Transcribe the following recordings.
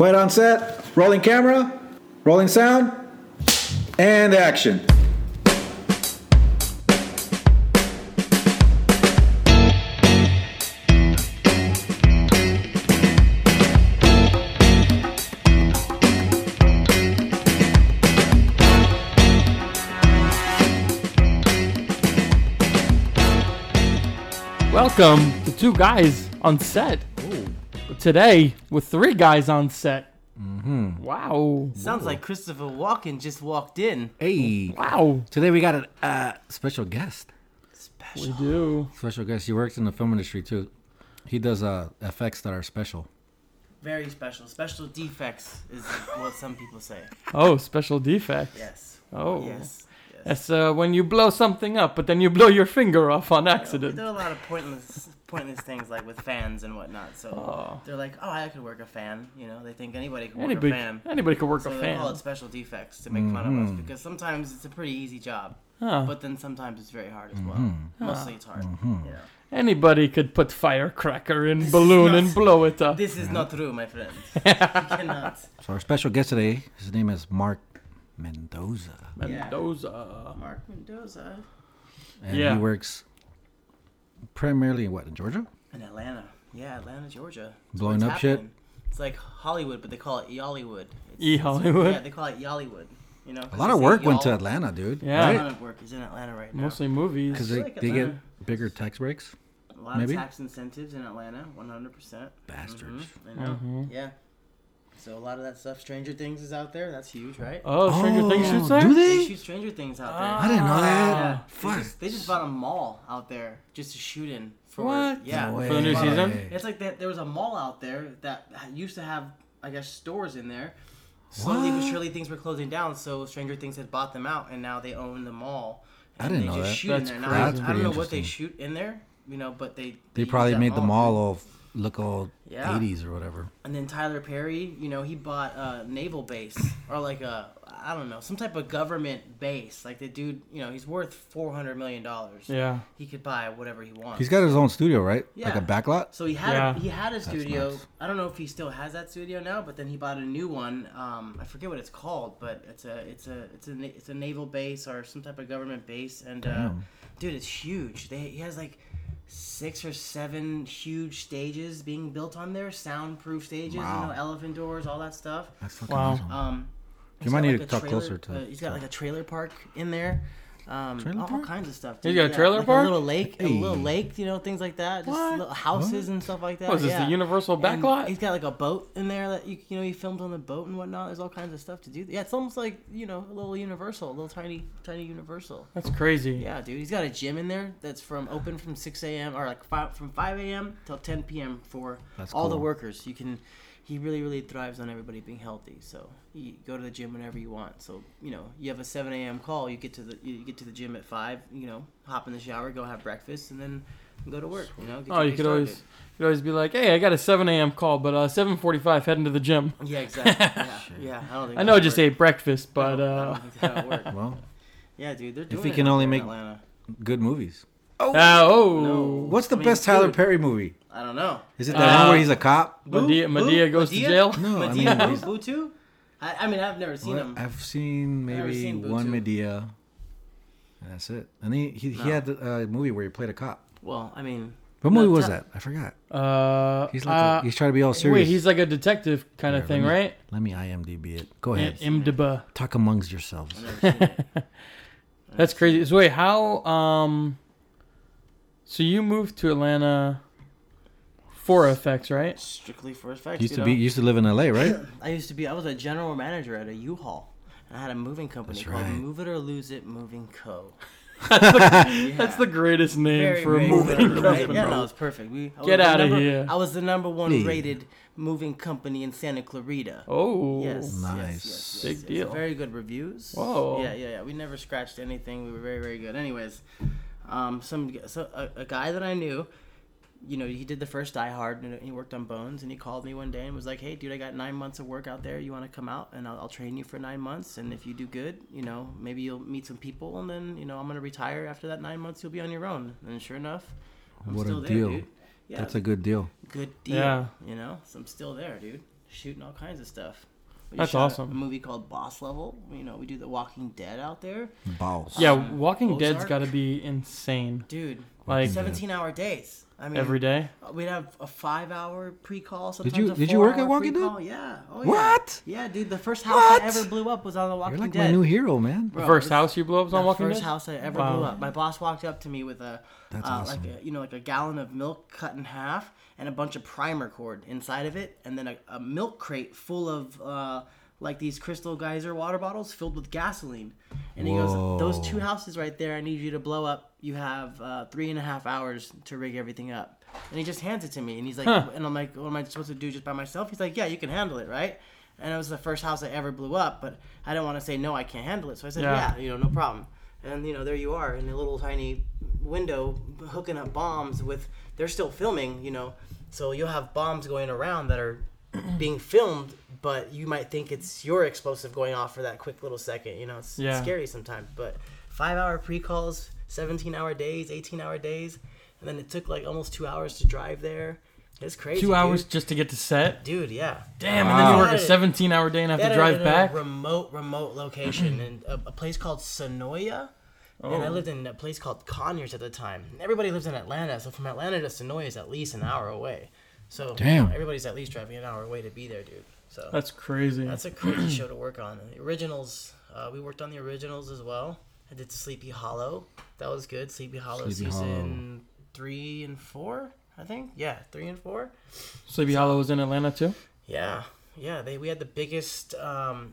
Quiet on set, rolling camera, rolling sound, and action. Welcome to Two Guys on Set. Ooh. Today with three guys on set. Mm-hmm. Wow. Sounds like Christopher Walken just walked in. Hey. Wow. Today we got a special guest. Special. We do. Special guest. He works in the film industry too. He does effects that are special. Very special. Special defects is what some people say. Oh, special defects. Yes. Oh. Yes. That's when you blow something up, but then you blow your finger off on accident. There are a lot of pointless things like with fans and whatnot. So They're like, "Oh, I could work a fan." You know, they think anybody could work a fan. Anybody could work a fan. So they call it special defects to make fun of us because sometimes it's a pretty easy job, but then sometimes it's very hard as well. Mostly it's hard. You know? Anybody could put firecracker in balloon and blow it up. This is not true, my friend. You cannot. So our special guest today, his name is Mark Mendoza. Mark Mendoza. And he works primarily in Georgia? In Atlanta. Yeah, Atlanta, Georgia. That's blowing up happening. Shit. It's like Hollywood, but they call it E-Hollywood. E-Hollywood? Yeah, they call it E-Hollywood. You know, a lot of work went to Atlanta, dude. Yeah. Right? A lot of work is in Atlanta right now. Mostly movies. Because they get bigger tax breaks? A lot of tax incentives in Atlanta, 100%. Bastards. I know. Yeah. So a lot of that stuff, Stranger Things is out there. That's huge, right? Oh, Stranger Things shoots there? Do they? They shoot Stranger Things out there. I didn't know that. Yeah. Fuck. They just bought a mall out there just to shoot in. What? Yeah. No for the new season? It's like there was a mall out there that used to have, I guess, stores in there. Slowly but surely things were closing down, so Stranger Things had bought them out, and now they own the mall. And they just shoot in there. Now, I don't know what they shoot in there, you know, but they probably made the mall all look old 80s or whatever. And then Tyler Perry, you know, he bought a naval base or like some type of government base. Like the dude, you know, he's worth $400 million. Yeah. He could buy whatever he wants. He's got his own studio, right? Yeah. Like a backlot? So he had a studio. Nice. I don't know if he still has that studio now, but then he bought a new one. I forget what it's called, but it's a naval base or some type of government base. And dude, it's huge. He has like 6 or 7 huge stages being built on there, soundproof stages, you know, elephant doors, all that stuff. That's fucking awesome. You might need to talk closer to it. He's got like a trailer park in there. All kinds of stuff. Dude. He's got a trailer park? A little lake, you know, things like that. Just little houses and stuff like that. What is this, the Universal backlot? He's got like a boat in there that, you know, he filmed on the boat and whatnot. There's all kinds of stuff to do. Yeah, it's almost like, you know, a little Universal, a little tiny Universal. That's crazy. Yeah, dude. He's got a gym in there that's open from 6 a.m. or like from 5 a.m. till 10 p.m. for all the workers. He really, really thrives on everybody being healthy. So you go to the gym whenever you want. So, you know, you have a 7 a.m. call. You get to the gym at 5, you know, hop in the shower, go have breakfast, and then go to work. You know, you could always be like, hey, I got a 7 a.m. call, but 7:45 heading to the gym. Yeah, exactly. Yeah, yeah. I know I just ate breakfast, but I don't think that'll work. Well, yeah, dude, they're doing it. If he can only make good movies. No. What's the best Tyler Perry movie? I don't know. Is it that one where he's a cop? Medea goes to jail? No, Medea, I mean... Boo? I mean, I've never seen him. I've seen one Medea. And that's it. And he had a movie where he played a cop. Well, I mean... What movie was that? I forgot. He's like he's trying to be all serious. Wait, he's like a detective kind of thing, right? Let me IMDb it. Go ahead. IMDb. Talk amongst yourselves. That's crazy. So wait, how... So you moved to Atlanta for effects, right? Strictly for effects. You used to live in LA, right? I was a general manager at a U-Haul. And I had a moving company called Move It or Lose It Moving Co. That's the greatest name for a moving company. Right? Yeah, no, it's perfect. Get out of here. I was the number one rated moving company in Santa Clarita. Oh, yes, nice. Yes. Big deal. So very good reviews. Whoa. Yeah. We never scratched anything. We were very, very good. Anyways. A guy that I knew, you know, he did the first Die Hard and he worked on Bones, and he called me one day and was like, hey, dude, I got 9 months of work out there. You want to come out and I'll train you for 9 months. And if you do good, you know, maybe you'll meet some people, and then, you know, I'm going to retire after that 9 months. You'll be on your own. And sure enough, I'm still there, dude. Yeah, that's a good deal. Yeah. You know, so I'm still there, dude. shooting all kinds of stuff. We That's awesome. A movie called Boss Level. You know, we do the Walking Dead out there. Boss. Yeah, Walking Dead's got to be insane, dude. Like 17-hour days. I mean, every day. We'd have a 5-hour pre-call. Sometimes did you work at Walking Dead? Yeah. Oh, yeah. What? Yeah, dude. The first house I ever blew up was on the Walking Dead. You're like my new hero, man. Bro, the first house you blew up was on Walking Dead. The first house I ever blew up. My boss walked up to me with awesome. like a gallon of milk cut in half and a bunch of primer cord inside of it, and then a milk crate full of like these crystal geyser water bottles filled with gasoline. And he goes, those two houses right there, I need you to blow up. You have 3.5 hours to rig everything up. And he just hands it to me. And he's like, and I'm like, what am I supposed to do just by myself? He's like, yeah, you can handle it, right? And it was the first house I ever blew up, but I didn't want to say, no, I can't handle it. So I said, no problem. And, there you are in a little tiny window hooking up bombs with, they're still filming, so you'll have bombs going around that are being filmed, but you might think it's your explosive going off for that quick little second. It's scary sometimes. But 5-hour pre-calls, 17-hour days, 18-hour days, and then it took like almost 2 hours to drive there. It's crazy. 2 hours just to get to set? Dude, yeah. Damn, and then you work a 17-hour day and have to drive back? Remote location in a place called Senoia. Oh. And I lived in a place called Conyers at the time. And everybody lives in Atlanta, so from Atlanta to Senoia is at least an hour away. So everybody's at least driving an hour away to be there, dude. So that's crazy. That's a crazy show to work on. The Originals, we worked on the Originals as well. I did Sleepy Hollow. That was good. Sleepy Hollow season 3 and 4, I think. Yeah, 3 and 4. Sleepy Hollow was in Atlanta too? Yeah. Yeah, we had the biggest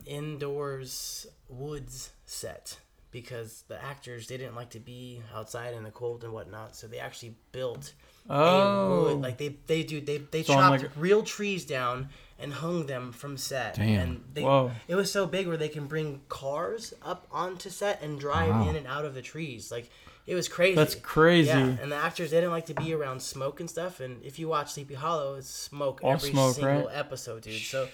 indoors woods set because the actors, they didn't like to be outside in the cold and whatnot, so they actually built... They chopped real trees down and hung them from set. Damn. And it was so big where they can bring cars up onto set and drive in and out of the trees. Like, it was crazy. That's crazy. Yeah. And the actors, they didn't like to be around smoke and stuff. And if you watch Sleepy Hollow, it's smoke every single episode, dude. So,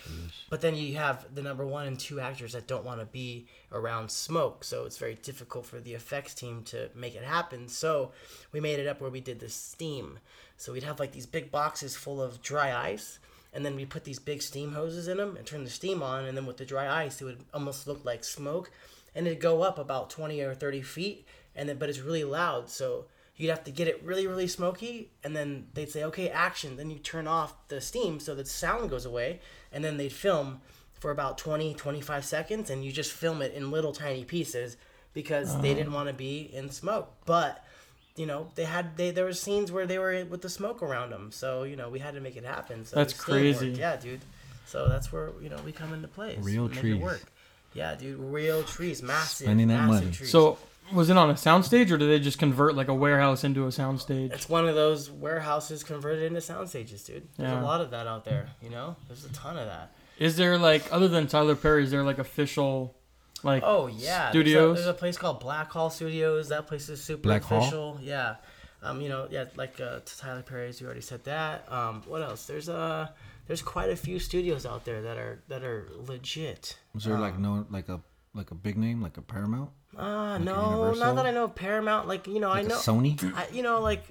but then you have the number 1 and 2 actors that don't want to be around smoke. So it's very difficult for the effects team to make it happen. So we made it up where we did the steam. So we'd have like these big boxes full of dry ice. And then we put these big steam hoses in them and turn the steam on. And then with the dry ice, it would almost look like smoke. And it'd go up about 20 or 30 feet. And then, but it's really loud, so you'd have to get it really, really smoky, and then they'd say, okay, action. Then you turn off the steam so the sound goes away, and then they'd film for about 20, 25 seconds, and you just film it in little tiny pieces because they didn't want to be in smoke. But, there were scenes where they were with the smoke around them, so, we had to make it happen. So that's crazy. Yeah, dude. So that's where, we come into play. Real trees. Make it work. Yeah, dude, real trees, massive, massive trees. So... was it on a soundstage, or did they just convert like a warehouse into a soundstage? It's one of those warehouses converted into soundstages, dude. There's a lot of that out there, There's a ton of that. Is there other than Tyler Perry, is there official studios? There's a place called Black Hall Studios. That place is super official. Hall? Yeah. Tyler Perry's, you already said that. What else? There's quite a few studios out there that are legit. Was there a big name, a Paramount? No, not that I know of Paramount. I know Sony.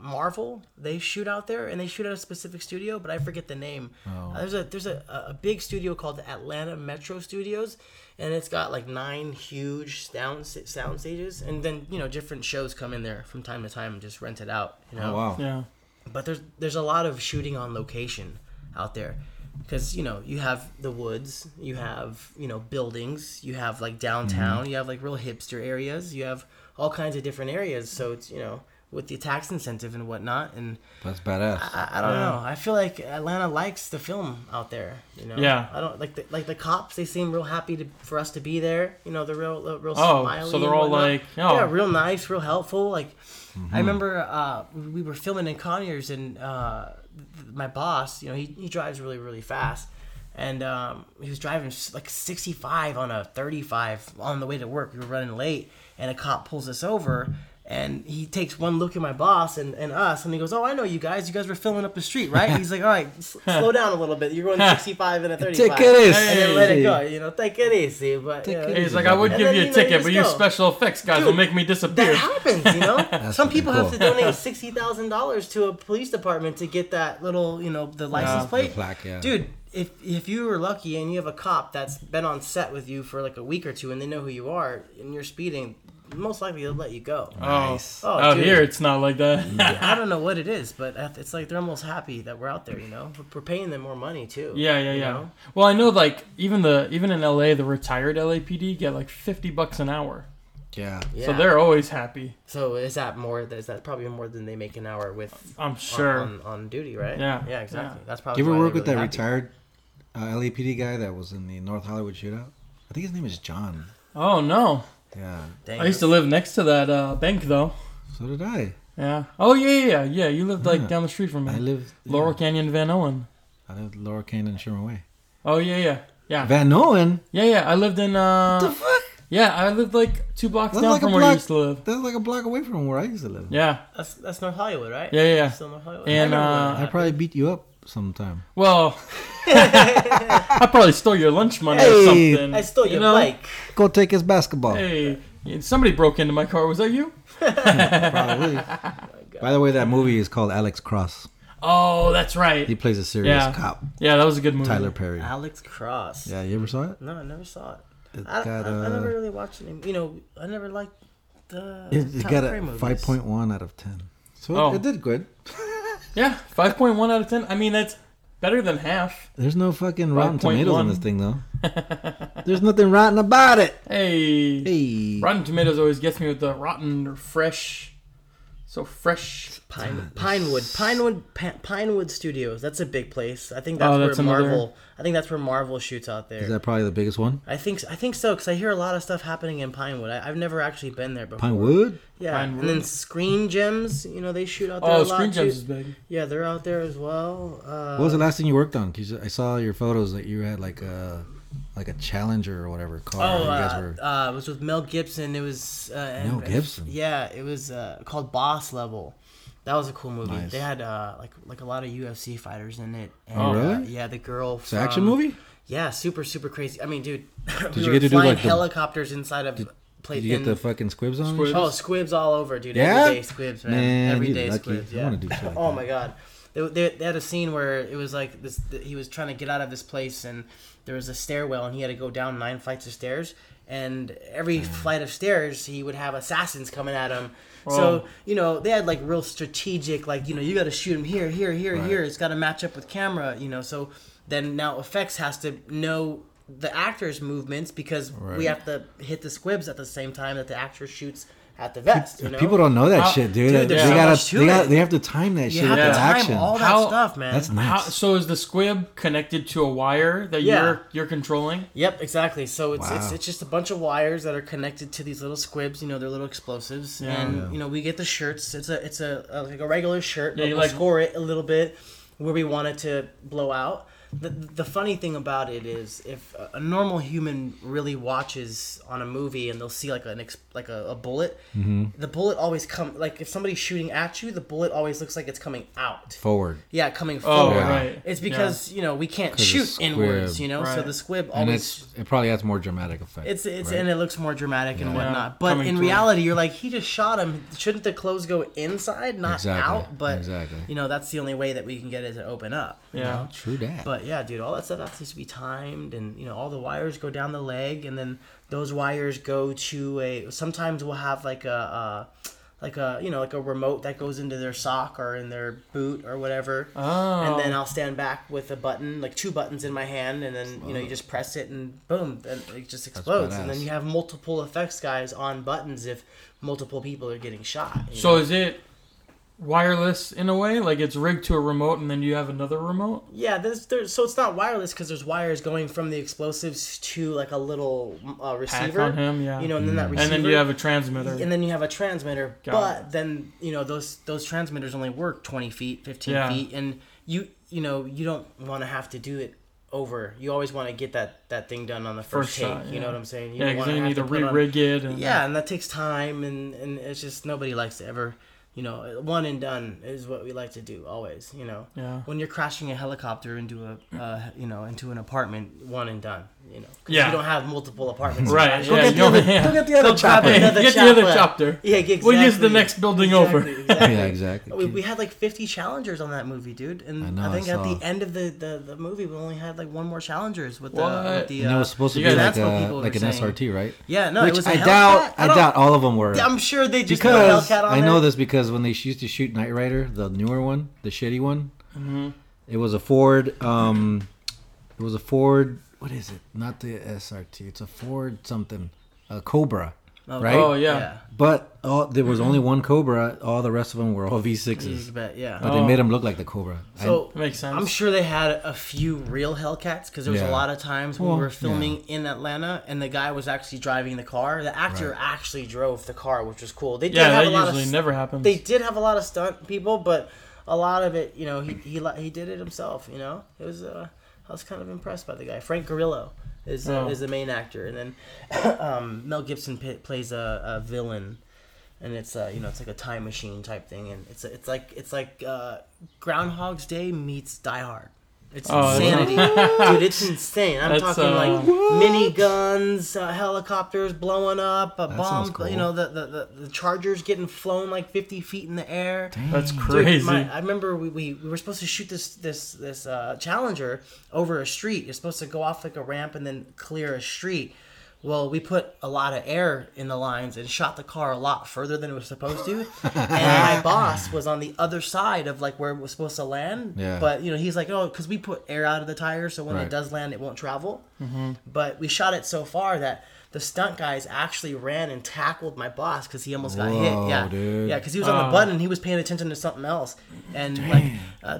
Marvel, they shoot out there and they shoot at a specific studio, but I forget the name. There's a big studio called Atlanta Metro Studios, and it's got 9 huge sound stages, and then different shows come in there from time to time and just rent it out. Oh wow. Yeah. But there's a lot of shooting on location out there. Because, you have the woods, you have, buildings, you have, downtown, you have, real hipster areas, you have all kinds of different areas. So it's, with the tax incentive and whatnot. And that's badass. I don't know. I feel like Atlanta likes the film out there, Yeah. I don't, the cops, they seem real happy for us to be there. They're real smiley. Oh, so they're all yeah, real nice, real helpful. I remember we were filming in Conyers and... my boss, he drives really, really fast, and he was driving 65 on a 35 on the way to work. We were running late, and a cop pulls us over, and he takes one look at my boss and us, and he goes, "Oh, I know you guys. You guys were filling up the street, right?" He's like, "All right, slow down a little bit. You're going 65 and a 35. Take it easy, and then let it go. Take it easy." But he's like, "I would give you a ticket, but you special effects guys will make me disappear." That happens, Some people have to donate $60,000 to a police department to get that little, the license plate. The plaque, yeah. Dude, if you were lucky and you have a cop that's been on set with you for like a week or two and they know who you are and you're speeding, most likely they'll let you go. Nice. Oh, out here it's not like that. I don't know what it is, but it's like they're almost happy that we're out there. You know, we're paying them more money too. Yeah. Know? Well, I know like even in LA, the retired LAPD get like $50 an hour. Yeah. So they're always happy. So is that more? Is that probably more than they make an hour with? I'm sure on duty, right? Yeah, exactly. Yeah. That's probably. You ever work with that retired LAPD guy that was in the North Hollywood shootout? I think his name is John. Oh no. Yeah. Dang. I used to live next to that bank though. So did I. Yeah. Oh yeah. You lived like down the street from me. I lived Laurel Canyon, Van Owen. I lived Laurel Canyon, Sherman Way. Oh yeah. Van Owen. Yeah. I lived in. What the fuck? Yeah, I lived like 2 blocks down from where you used to live. That's like a block away from where I used to live. Yeah. That's North Hollywood, right? Yeah. Still North Hollywood. And I probably beat you up sometime. Well, I probably stole your lunch money or something. I stole your bike. Go take his basketball. Hey, somebody broke into my car. Was that you? Probably. Oh, by the way, that movie is called Alex Cross. Oh, that's right. He plays a serious cop. Yeah, that was a good movie. Tyler Perry. Alex Cross. Yeah, you ever saw it? No, I never saw it. I never really watched it. You know, I never liked the. It got a 5.1 out of 10. So it did good. Yeah, 5.1 out of 10. I mean, that's better than half. There's no fucking Rotten Tomatoes on this thing, though. There's nothing rotten about it. Hey. Rotten Tomatoes always gets me with the rotten or fresh. So fresh. Pinewood Studios. That's a big place. I think that's where Marvel. Another... I think that's where Marvel shoots out there. Is that probably the biggest one? I think so because I hear a lot of stuff happening in Pinewood. I've never actually been there before. Pinewood. Yeah, and then Screen Gems. You know they shoot out there a lot. Oh, Screen Gems is big. Yeah, they're out there as well. What was the last thing you worked on? I saw your photos that you had like a Challenger or whatever car. Oh, it was with Mel Gibson. It was Mel Gibson. Yeah, it was called Boss Level. That was a cool movie. Nice. They had like a lot of UFC fighters in it. And, really? Yeah, the girl. It's an action movie. Yeah, super super crazy. I mean, dude, we were flying helicopters inside of. Did you get the fucking squibs on? Oh, squibs all over, dude. Yeah? Every day squibs, man. Every day squibs. Yeah. I want to do shit like oh my god. They had a scene where it was like this. He was trying to get out of this place, and there was a stairwell, and he had to go down 9 flights of stairs. And every flight of stairs, he would have assassins coming at him. Oh. So they had like real strategic, like you got to shoot him here, right. Here. It's got to match up with camera, So then now effects has to know the actor's movements because we have to hit the squibs at the same time that the actor shoots. At the vest, people don't know that shit, dude. They have to time that shit. You have to time action. All that stuff, man. That's nuts. So is the squib connected to a wire that you're controlling? Yep, exactly. So it's just a bunch of wires that are connected to these little squibs. They're little explosives, and we get the shirts. It's a like a regular shirt. Yeah, we'll score it a little bit where we want it to blow out. The funny thing about it is, if a normal human really watches on a movie and they'll see like a bullet, the bullet always comes like if somebody's shooting at you, the bullet always looks like it's coming out forward. Yeah, coming forward. Oh, right. It's because we can't shoot inwards, right. So the squib always it probably has more dramatic effect. It's right? And it looks more dramatic and whatnot. But coming in reality, you're like he just shot him. Shouldn't the clothes go inside, not out? But that's the only way that we can get it to open up. Yeah, true that. But yeah, dude, all that stuff has to be timed, and all the wires go down the leg, and then those wires go to a. Sometimes we'll have like a remote that goes into their sock or in their boot or whatever. Oh. And then I'll stand back with a button, like 2 buttons in my hand, and then you just press it and boom, then it just explodes. And then you have multiple effects guys on buttons if multiple people are getting shot. So is it? Wireless in a way, like it's rigged to a remote, and then you have another remote. Yeah, so it's not wireless because there's wires going from the explosives to like a little receiver. Pack on him, yeah. And then that receiver, and then you have a transmitter, Got but it. Then those transmitters only work 20 feet, 15 feet, and you don't want to have to do it over. You always want to get that thing done on the first take. Shot, yeah. You know what I'm saying? You because you need to re-rig it. And that takes time, and it's just nobody likes to ever. One and done is what we like to do always. When you're crashing a helicopter into into an apartment, one and done. you know, because you don't have multiple apartments. Right. Go get the other chopper. Get the other chopper. Yeah, exactly. We'll use the next building over. Exactly. Yeah, exactly. We had like 50 challengers on that movie, dude. And I think at the end of the movie, we only had like one more challengers with the. And it was supposed to be like an SRT, right? Yeah, no, it was a Hellcat. I doubt all of them were. I'm sure they just put a Hellcat on there. I know this because when they used to shoot Knight Rider, the newer one, the shitty one, it was a Ford. It was a Ford. What is it? Not the SRT. It's a Ford something. A Cobra, right? Oh yeah. But there was only one Cobra. All the rest of them were all V6s. But they made them look like the Cobra. So makes sense. I'm sure they had a few real Hellcats because there was a lot of times when we were filming in Atlanta and the guy was actually driving the car. The actor actually drove the car, which was cool. They did have that a lot usually never happens. They did have a lot of stunt people, but a lot of it, you know, he did it himself. You know, it was. I was kind of impressed by the guy. Frank Grillo is the main actor, and then Mel Gibson plays a villain, and it's it's like a time machine type thing, and it's like Groundhog's Day meets Die Hard. It's insanity, dude. It's insane. I'm talking like miniguns, helicopters blowing up, a bomb. Cool. You know, the Chargers getting flown like 50 feet in the air. Dang. That's crazy. Dude, I remember we were supposed to shoot this Challenger over a street. You're supposed to go off like a ramp and then clear a street. Well, we put a lot of air in the lines and shot the car a lot further than it was supposed to. And my boss was on the other side of like where it was supposed to land. Yeah. But, you know, he's like, oh, because we put air out of the tire. So when it does land, it won't travel. Mm-hmm. But we shot it so far that the stunt guys actually ran and tackled my boss because he almost got hit. Yeah, dude. Yeah, because he was on the button. He was paying attention to something else. And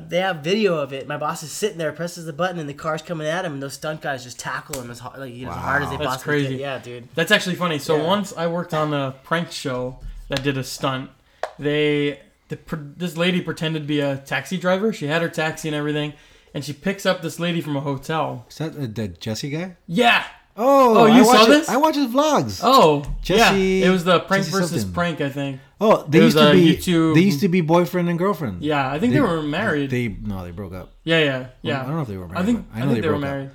they have video of it. My boss is sitting there, presses the button, and the car's coming at him. And those stunt guys just tackle him as hard as they possibly can. Yeah, dude. That's actually funny. So once I worked on a prank show that did a stunt. This lady pretended to be a taxi driver. She had her taxi and everything. And she picks up this lady from a hotel. Is that the Jesse guy? Yeah. Oh, you saw this? I watch his vlogs. Oh, Jesse, yeah. It was the prank Jesse versus something. Prank, I think. Oh, they used to be boyfriend and girlfriend. Yeah, I think they were married. They broke up. Yeah. Well, I don't know if they were married. I think they were married.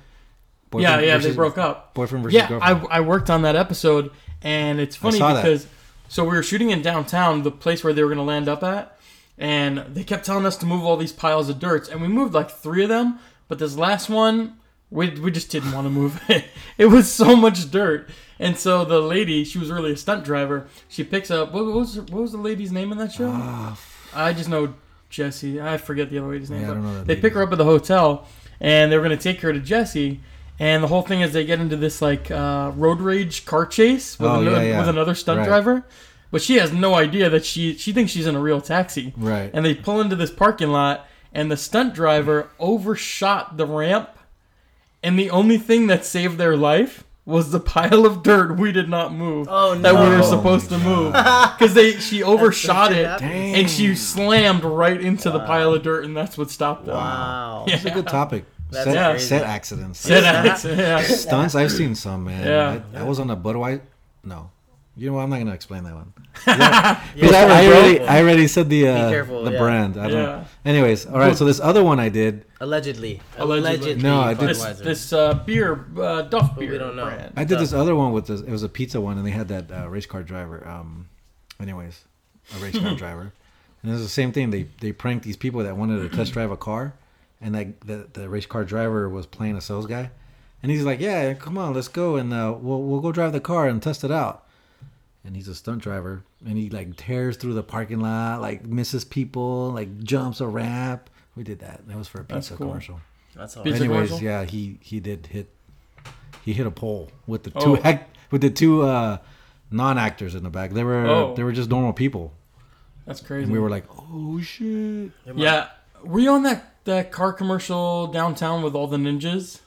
They broke up. Boyfriend versus girlfriend. I worked on that episode, and it's funny because so we were shooting in downtown, the place where they were going to land up at, and they kept telling us to move all these piles of dirt, and we moved like 3 of them, but this last one. We just didn't want to move it. It was so much dirt. And so the lady, she was really a stunt driver. She picks up... What was the lady's name in that show? I just know Jesse. I forget the other lady's name. Yeah, I don't know that they pick her up at the hotel, and they were going to take her to Jesse. And the whole thing is they get into this like road rage car chase with another stunt driver. But she has no idea that she thinks she's in a real taxi. Right. And they pull into this parking lot, and the stunt driver overshot the ramp. And the only thing that saved their life was the pile of dirt we did not move that we were supposed to move. Because she overshot it, and she slammed right into the pile of dirt, and that's what stopped them. Wow. Yeah. That's a good topic. Set accidents. Stunts, I've seen some, man. Yeah. I was on a Budweiser. No. You know what? I'm not going to explain that one. Yeah. I already said the brand. I don't know. Anyways, all right. So this other one I did. Allegedly. No, I did this beer, Duff beer. We don't know. Brand. I did this other one with this. It was a pizza one, and they had that race car driver. A race car driver. And it was the same thing. They pranked these people that wanted to test drive a car, and the race car driver was playing a sales guy, and he's like, "Yeah, come on, let's go, and we'll go drive the car and test it out." And he's a stunt driver, and he like tears through the parking lot, like misses people, like jumps a ramp. We did that. That was for a pizza commercial. That's all. Anyways, yeah, he did hit. He hit a pole with the two non-actors in the back. They were just normal people. That's crazy. And we were like, oh shit. Yeah, were you on that car commercial downtown with all the ninjas?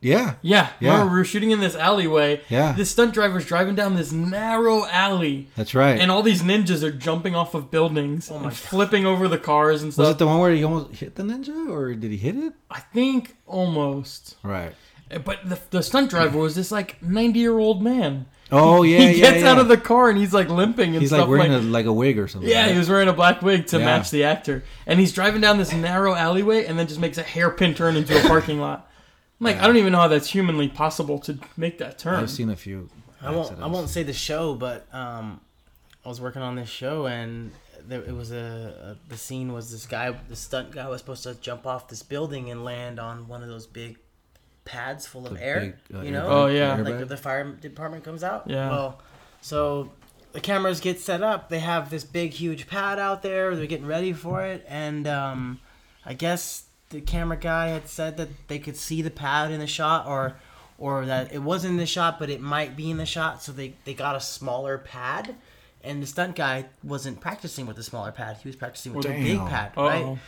Yeah. Remember, we were shooting in this alleyway. Yeah. This stunt driver's driving down this narrow alley. That's right. And all these ninjas are jumping off of buildings and flipping over the cars and stuff. Was it the one where he almost hit the ninja, or did he hit it? I think almost. Right. But the stunt driver was this like 90-year-old man. Oh yeah. He gets out of the car and he's like limping and stuff. He's like wearing a wig or something. Yeah, right? He was wearing a black wig to match the actor, and he's driving down this narrow alleyway and then just makes a hairpin turn into a parking lot. Like, I don't even know how that's humanly possible to make that turn. I've seen a few. I won't say the show, but I was working on this show, and the scene was the stunt guy was supposed to jump off this building and land on one of those big pads full of air, you know? Oh, yeah. Like, the fire department comes out. Yeah. Well, so the cameras get set up. They have this big, huge pad out there. They're getting ready for it, and I guess the camera guy had said that they could see the pad in the shot, or that it wasn't in the shot, but it might be in the shot. So they got a smaller pad, and the stunt guy wasn't practicing with the smaller pad. He was practicing with the big pad, right?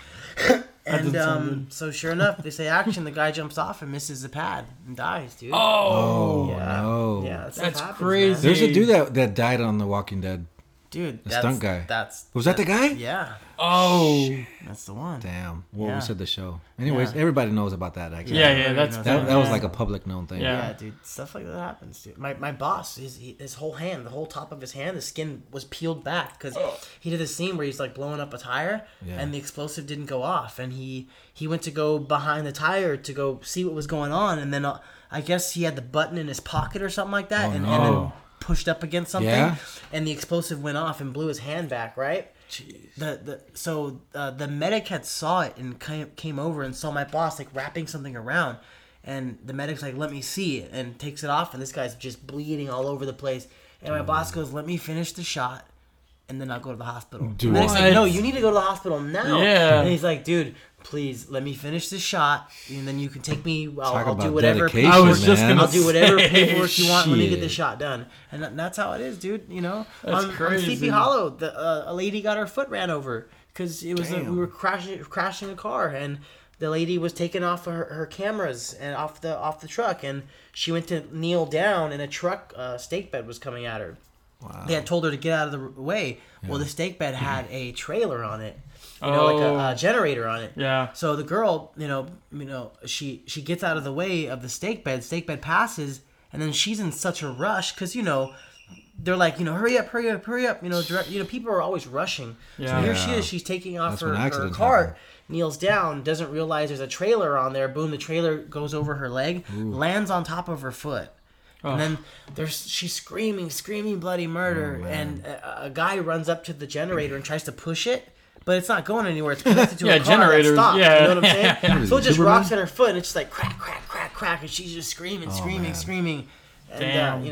And so sure enough, they say action. The guy jumps off and misses the pad and dies, dude. Oh, yeah, no. Yeah, that's happens, crazy. Man. There's a dude that died on The Walking Dead. Dude, the stunt guy. Was that the guy? Yeah. Oh, shit. That's the one. Damn. Well, we said the show. Anyways, everybody knows about that. Actually. Yeah. That was like a public known thing. Yeah, dude. Stuff like that happens, dude. My boss, his whole hand, the whole top of his hand, the skin was peeled back because he did a scene where he's like blowing up a tire and the explosive didn't go off, and he went to go behind the tire to go see what was going on, and then I guess he had the button in his pocket or something like that, and then pushed up against something, and the explosive went off and blew his hand back. Right? Jeez. The medic had saw it and came over and saw my boss like wrapping something around, and the medic's like, "Let me see it," and takes it off, and this guy's just bleeding all over the place. And my boss goes, "Let me finish the shot, and then I'll go to the hospital." The medic's like, "No, you need to go to the hospital now." Yeah. And he's like, "Dude, please let me finish this shot, and then you can take me. I'll do whatever. I'll do whatever paperwork you want. Let me get this shot done." And that's how it is, dude. You know, that's crazy. On Sleepy Hollow, a lady got her foot ran over because it was we were crashing a car, and the lady was taking off her cameras and off the truck, and she went to kneel down, and a truck stake bed was coming at her. Wow. They had told her to get out of the way. Yeah. Well, the stake bed had a trailer on it. You know, like a generator on it. Yeah. So the girl, she gets out of the way of the stake bed. Stake bed passes, and then she's in such a rush because they're like, hurry up. People are always rushing. Yeah. So here she is. She's taking off her cart, kneels down, doesn't realize there's a trailer on there. Boom, the trailer goes over her leg, lands on top of her foot. And then she's screaming bloody murder, and a guy runs up to the generator and tries to push it. But it's not going anywhere. It's connected to a car. Generators. Yeah, you know what I'm saying? So it just rocks at her foot, and it's just like crack, and she's just screaming. And, damn.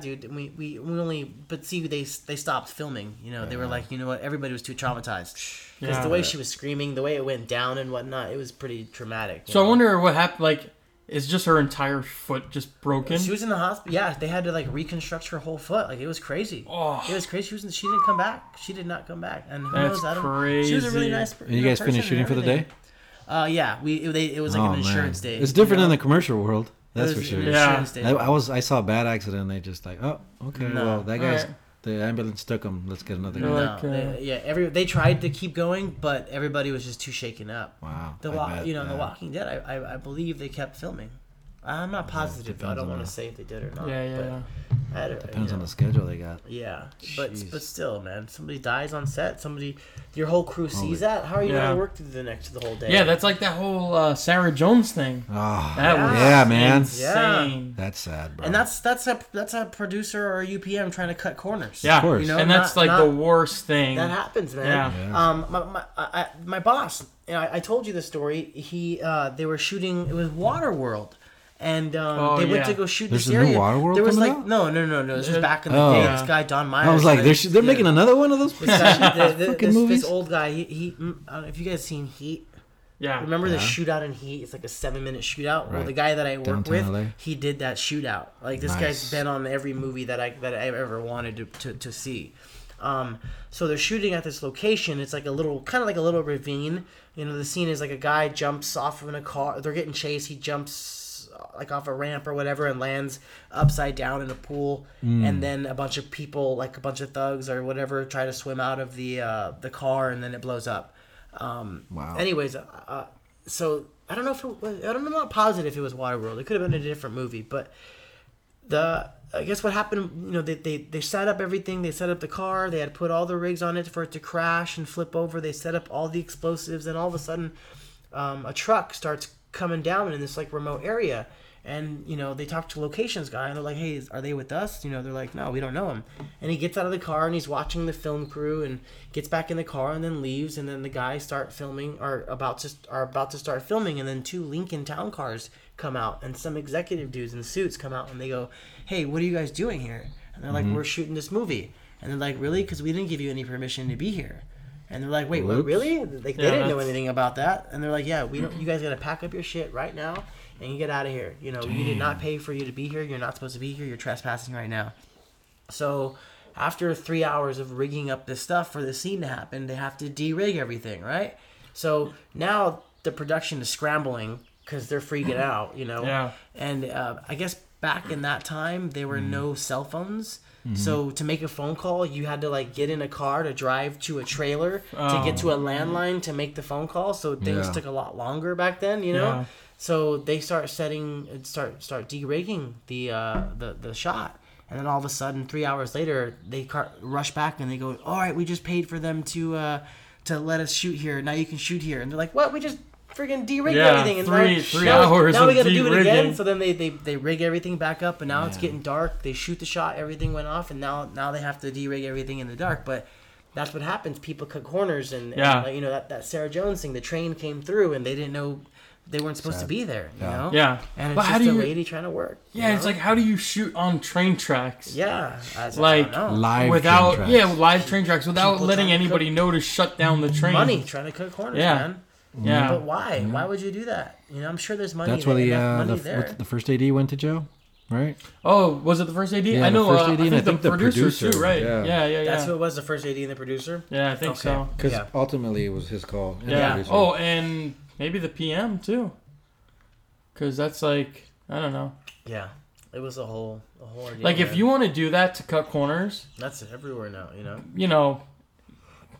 Dude. We only, but see, they stopped filming. They were like, you know what? Everybody was too traumatized because the way she was screaming, the way it went down and whatnot, it was pretty traumatic. So I wonder what happened. Like, is just her entire foot just broken? She was in the hospital. Yeah, they had to like reconstruct her whole foot. Like, it was crazy. Oh. It was crazy. She didn't come back. She did not come back. And who knows? I don't know. She was a really nice person. And you guys finished shooting for the day? Yeah. It was like an insurance day. It's different in the commercial world. That's for sure. Yeah. I saw a bad accident. And they just like, oh, okay. No. Well, that guy's. The ambulance took him. Let's get another guy. They tried to keep going, but everybody was just too shaken up. Wow. The Walking Dead, I believe they kept filming. I'm not positive. I don't want to say if they did or not. Yeah. Depends on the schedule they got. Yeah, but still, man, somebody dies on set. Your whole crew sees that. How are you going to work through the whole day? Yeah, that's like that whole Sarah Jones thing. Oh, that was man, insane. Yeah. That's sad, bro. And that's a producer or a UPM trying to cut corners. Yeah, of course. And that's the worst thing that happens, man. Yeah. My boss, I told you the story. He, they were shooting. It was Waterworld. And they went to go shoot the series. There's a new Waterworld coming out? No. This was back in the day. This guy, Don Myers. I was like, they're making another one of those fucking movies? This old guy, he I don't know if you guys seen Heat. Yeah. Remember the shootout in Heat? It's like a 7-minute shootout. Right. Well, the guy that I work with, LA. He did that shootout. Like, this guy's been on every movie that I've ever wanted to see. So they're shooting at this location. It's like a little ravine. The scene is like a guy jumps off of a car. They're getting chased. He jumps like off a ramp or whatever and lands upside down in a pool, and then a bunch of people, like a bunch of thugs or whatever, try to swim out of the car, and then it blows up. Wow. Anyways, so I don't know if it was, I'm not positive if it was Waterworld. It could have been a different movie, but I guess what happened, they set up everything. They set up the car. They had put all the rigs on it for it to crash and flip over. They set up all the explosives, and all of a sudden, a truck starts coming down in this like remote area. And, you know, they talk to locations guy, and they're like, hey, are they with us? You know, they're like, no, we don't know him. And he gets out of the car, and he's watching the film crew, and gets back in the car, and then leaves. And then the guys start filming, or are about to start filming, and then two Lincoln Town Cars come out, and some executive dudes in suits come out, and they go, hey, what are you guys doing here? And they're like, we're shooting this movie. And they're like, really? Because we didn't give you any permission to be here. And they're like, wait, what, really? Like, they didn't know anything about that. And they're like, yeah, we don't. You guys got to pack up your shit right now. And you get out of here. You know, you did not pay for you to be here. You're not supposed to be here. You're trespassing right now. So after 3 hours of rigging up this stuff for the scene to happen, they have to de-rig everything, right? So now the production is scrambling because they're freaking out, you know. Yeah. And I guess back in that time, there were no cell phones. Mm-hmm. So to make a phone call, you had to like get in a car to drive to a trailer to get to a landline to make the phone call. So things took a lot longer back then, you know. Yeah. So they start de-rigging the shot, and then all of a sudden, 3 hours later, they rush back and they go, "All right, we just paid for them to let us shoot here. Now you can shoot here." And they're like, "What? We just freaking de-rigged everything." And three hours. Now we got to do it again. So then they rig everything back up, and now it's getting dark. They shoot the shot, everything went off, and now they have to de-rig everything in the dark, but. That's what happens. People cut corners, and you know that Sarah Jones thing. The train came through, and they didn't know they weren't supposed to be there. You know. Yeah. And it's just a lady trying to work. Yeah, it's like, how do you shoot on train tracks? Yeah. Like live train tracks without letting anybody know to shut down the train. Money trying to cut corners, man. Yeah. But why? Yeah. Why would you do that? You know, I'm sure there's money. That's why the first AD went to jail. Right. Oh, was it the first AD? Yeah, I know. I think the producer too, right? Yeah. That's what it was, the first AD and the producer. Yeah, I think so. Because ultimately it was his call. Yeah. Oh, and maybe the PM too. Because that's like, I don't know. Yeah, it was a whole ordeal. Like, if you want to do that to cut corners, that's everywhere now. You know,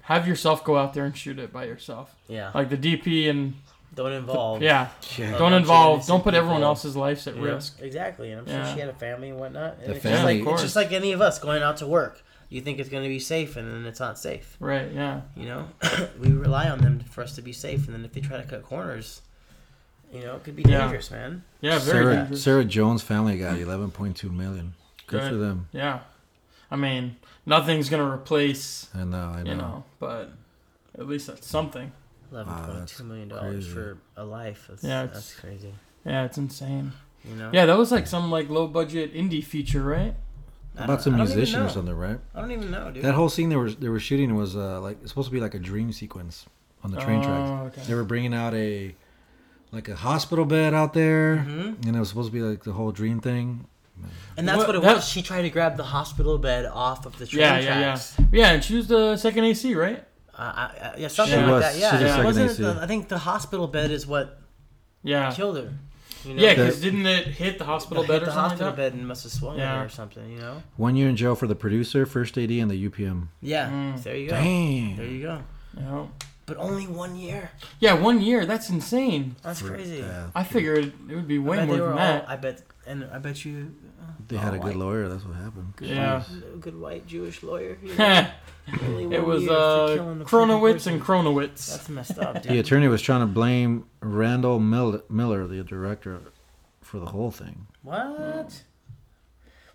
have yourself go out there and shoot it by yourself. Yeah. Like the DP and. Don't involve. Yeah. Don't involve. Don't put everyone else's lives at risk. Exactly. And I'm sure she had a family and whatnot. And it's just like any of us going out to work. You think it's going to be safe, and then it's not safe. Right, yeah. You know, we rely on them for us to be safe. And then if they try to cut corners, you know, it could be dangerous, man. Yeah, very dangerous. Sarah Jones' family got $11.2 million. Good for them. Yeah. I mean, nothing's going to replace. I know. You know, but at least that's something. $11.2 million for a life. That's crazy. Yeah, it's insane. You know? Yeah, that was like some like low budget indie feature, right? About some musician or something, right? I don't even know, dude. That whole scene they were shooting was like it's supposed to be like a dream sequence on the train tracks. Okay. They were bringing out a hospital bed out there, and it was supposed to be like the whole dream thing. And that's what it was. She tried to grab the hospital bed off of the train tracks. Yeah, and she was the second AC, right? Something like that. Yeah. I think the hospital bed is what killed her. You know? Yeah, because didn't it hit the hospital bed or something? Hit the hospital bed and must have swung her or something. You know. 1 year in jail for the producer, first AD, and the UPM. Yeah, there you go. Dang. There you go. Yeah. But only 1 year. Yeah, 1 year. That's insane. That's crazy. Yeah. I figured it would be way more than that. I bet you. They had a good lawyer. That's what happened. Good white Jewish lawyer. You know? Really it was Cronowitz and Cronowitz. That's messed up, dude. The attorney was trying to blame Randall Miller, the director, for the whole thing. What?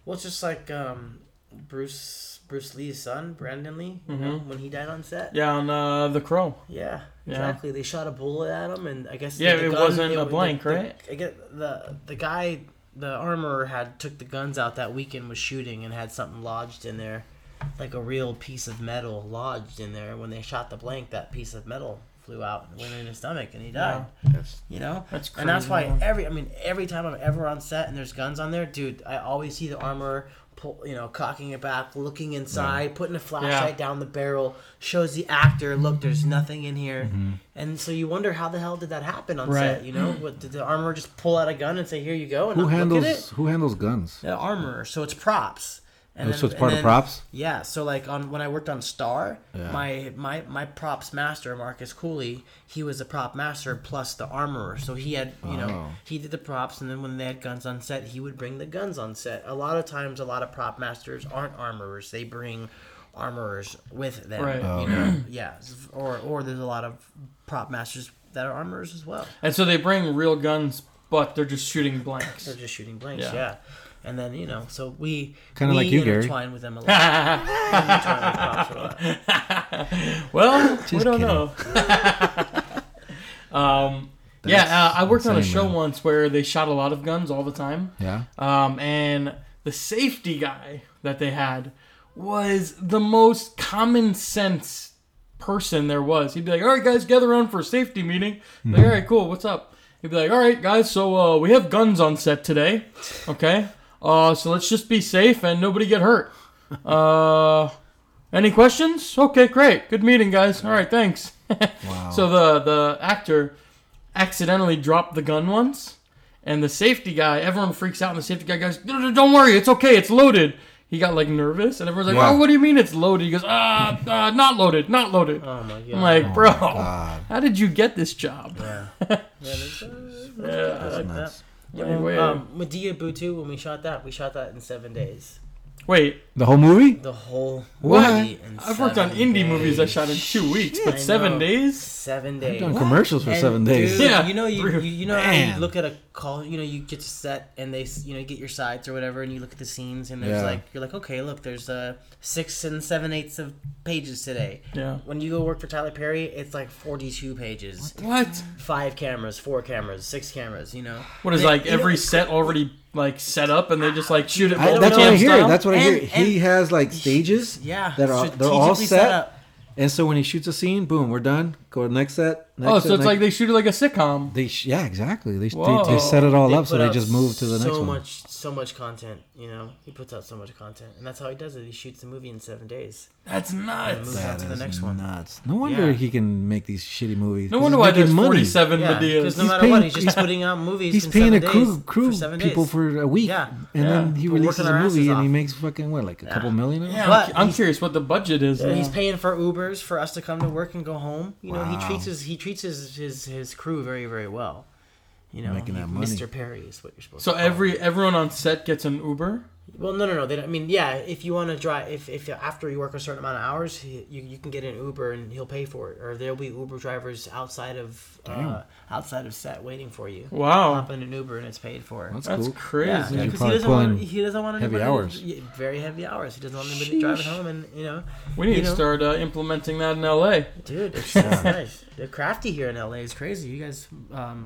Well, it's just like Bruce Lee's son, Brandon Lee, you know, when he died on set. Yeah, on The Crow. Yeah, exactly. Yeah. They shot a bullet at him, and I guess it wasn't a blank, right? I guess the guy, the armorer, took the guns out that weekend, was shooting, and had something lodged in there. Like a real piece of metal lodged in there. When they shot the blank, that piece of metal flew out and went in his stomach, and he died. Yeah. You know, that's crazy. And that's why every time I'm ever on set and there's guns on there, dude, I always see the armorer pull, you know, cocking it back, looking inside, putting a flashlight down the barrel, shows the actor, look, there's nothing in here, and so you wonder how the hell did that happen on set? You know, what did the armorer just pull out a gun and say, "Here you go"? And who handles guns? The armorer. So it's props. And so it's part of props? Yeah. So like when I worked on Star, my props master, Marcus Cooley, he was a prop master plus the armorer. So he had, you know, he did the props, and then when they had guns on set, he would bring the guns on set. A lot of times, a lot of prop masters aren't armorers. They bring armorers with them. Right. You know? Yeah. Or there's a lot of prop masters that are armorers as well. And so they bring real guns, but they're just shooting blanks. They're just shooting blanks, yeah. And then, you know, so we kind of like you, Gary. Intertwine with them a lot. Well, just we don't kidding. Know. I worked on a show once where they shot a lot of guns all the time. Yeah. And the safety guy that they had was the most common sense person there was. He'd be like, all right, guys, gather around for a safety meeting. Mm-hmm. Like, all right, cool, what's up? He'd be like, all right, guys, so we have guns on set today. Okay. So let's just be safe and nobody get hurt. Any questions? Okay, great. Good meeting, guys. All right, thanks. Wow. So the actor accidentally dropped the gun once, and the safety guy, everyone freaks out, and the safety guy goes, no, don't worry, it's okay, it's loaded. He got, like, nervous, and everyone's like, what do you mean it's loaded? He goes, not loaded. Oh, my God. I'm like, bro, how did you get this job? Yeah. That's nice. That. Anyway. Medea Butu, when we shot that in 7 days. Wait. The whole movie? The whole movie. I've worked on indie movies I shot in 2 weeks, but 7 days? 7 days. I've done commercials for 7 days. Dude, yeah. You know how you look at a call, you know, you get to set and they, you know, you get your sides or whatever and you look at the scenes and there's like, you're like, okay, look, there's 6 7/8 of pages today. Yeah. When you go work for Tyler Perry, it's like 42 pages. What? 5 cameras, 4 cameras, 6 cameras, you know? What is like every set already like set up and they just like shoot it. That's what I hear. He has like stages that are they're all set up. And so when he shoots a scene, boom, we're done. Go to the next set. It's like they shoot it like a sitcom. Exactly. They set it all up so they just move to the next one. So much content, you know. He puts out so much content. And that's how he does it. He shoots the movie in 7 days. That's nuts. And moves on to the next one. No wonder he can make these shitty movies. No wonder why there's 47 Medias. Because no matter what, he's just putting out movies in 7 days. He's paying a crew people for a week. Yeah. And then he releases a movie and he makes fucking, what, like a couple million? Yeah. I'm curious what the budget is. He's paying for Ubers for us to come to work and go home. You know, he treats his crew very, very well. You know, Mr. Perry is what you're supposed to call. So everyone on set gets an Uber? Well, no. They don't, if you want to drive, if after you work a certain amount of hours, you can get an Uber and he'll pay for it. Or there'll be Uber drivers outside of set waiting for you. Wow. Hop in an Uber and it's paid for. That's cool. Crazy. Yeah, because he doesn't want heavy hours. Very heavy hours. He doesn't want anybody driving home, and you know. We need to start implementing that in L.A. Dude, it's nice. The crafty here in L.A. is crazy. You guys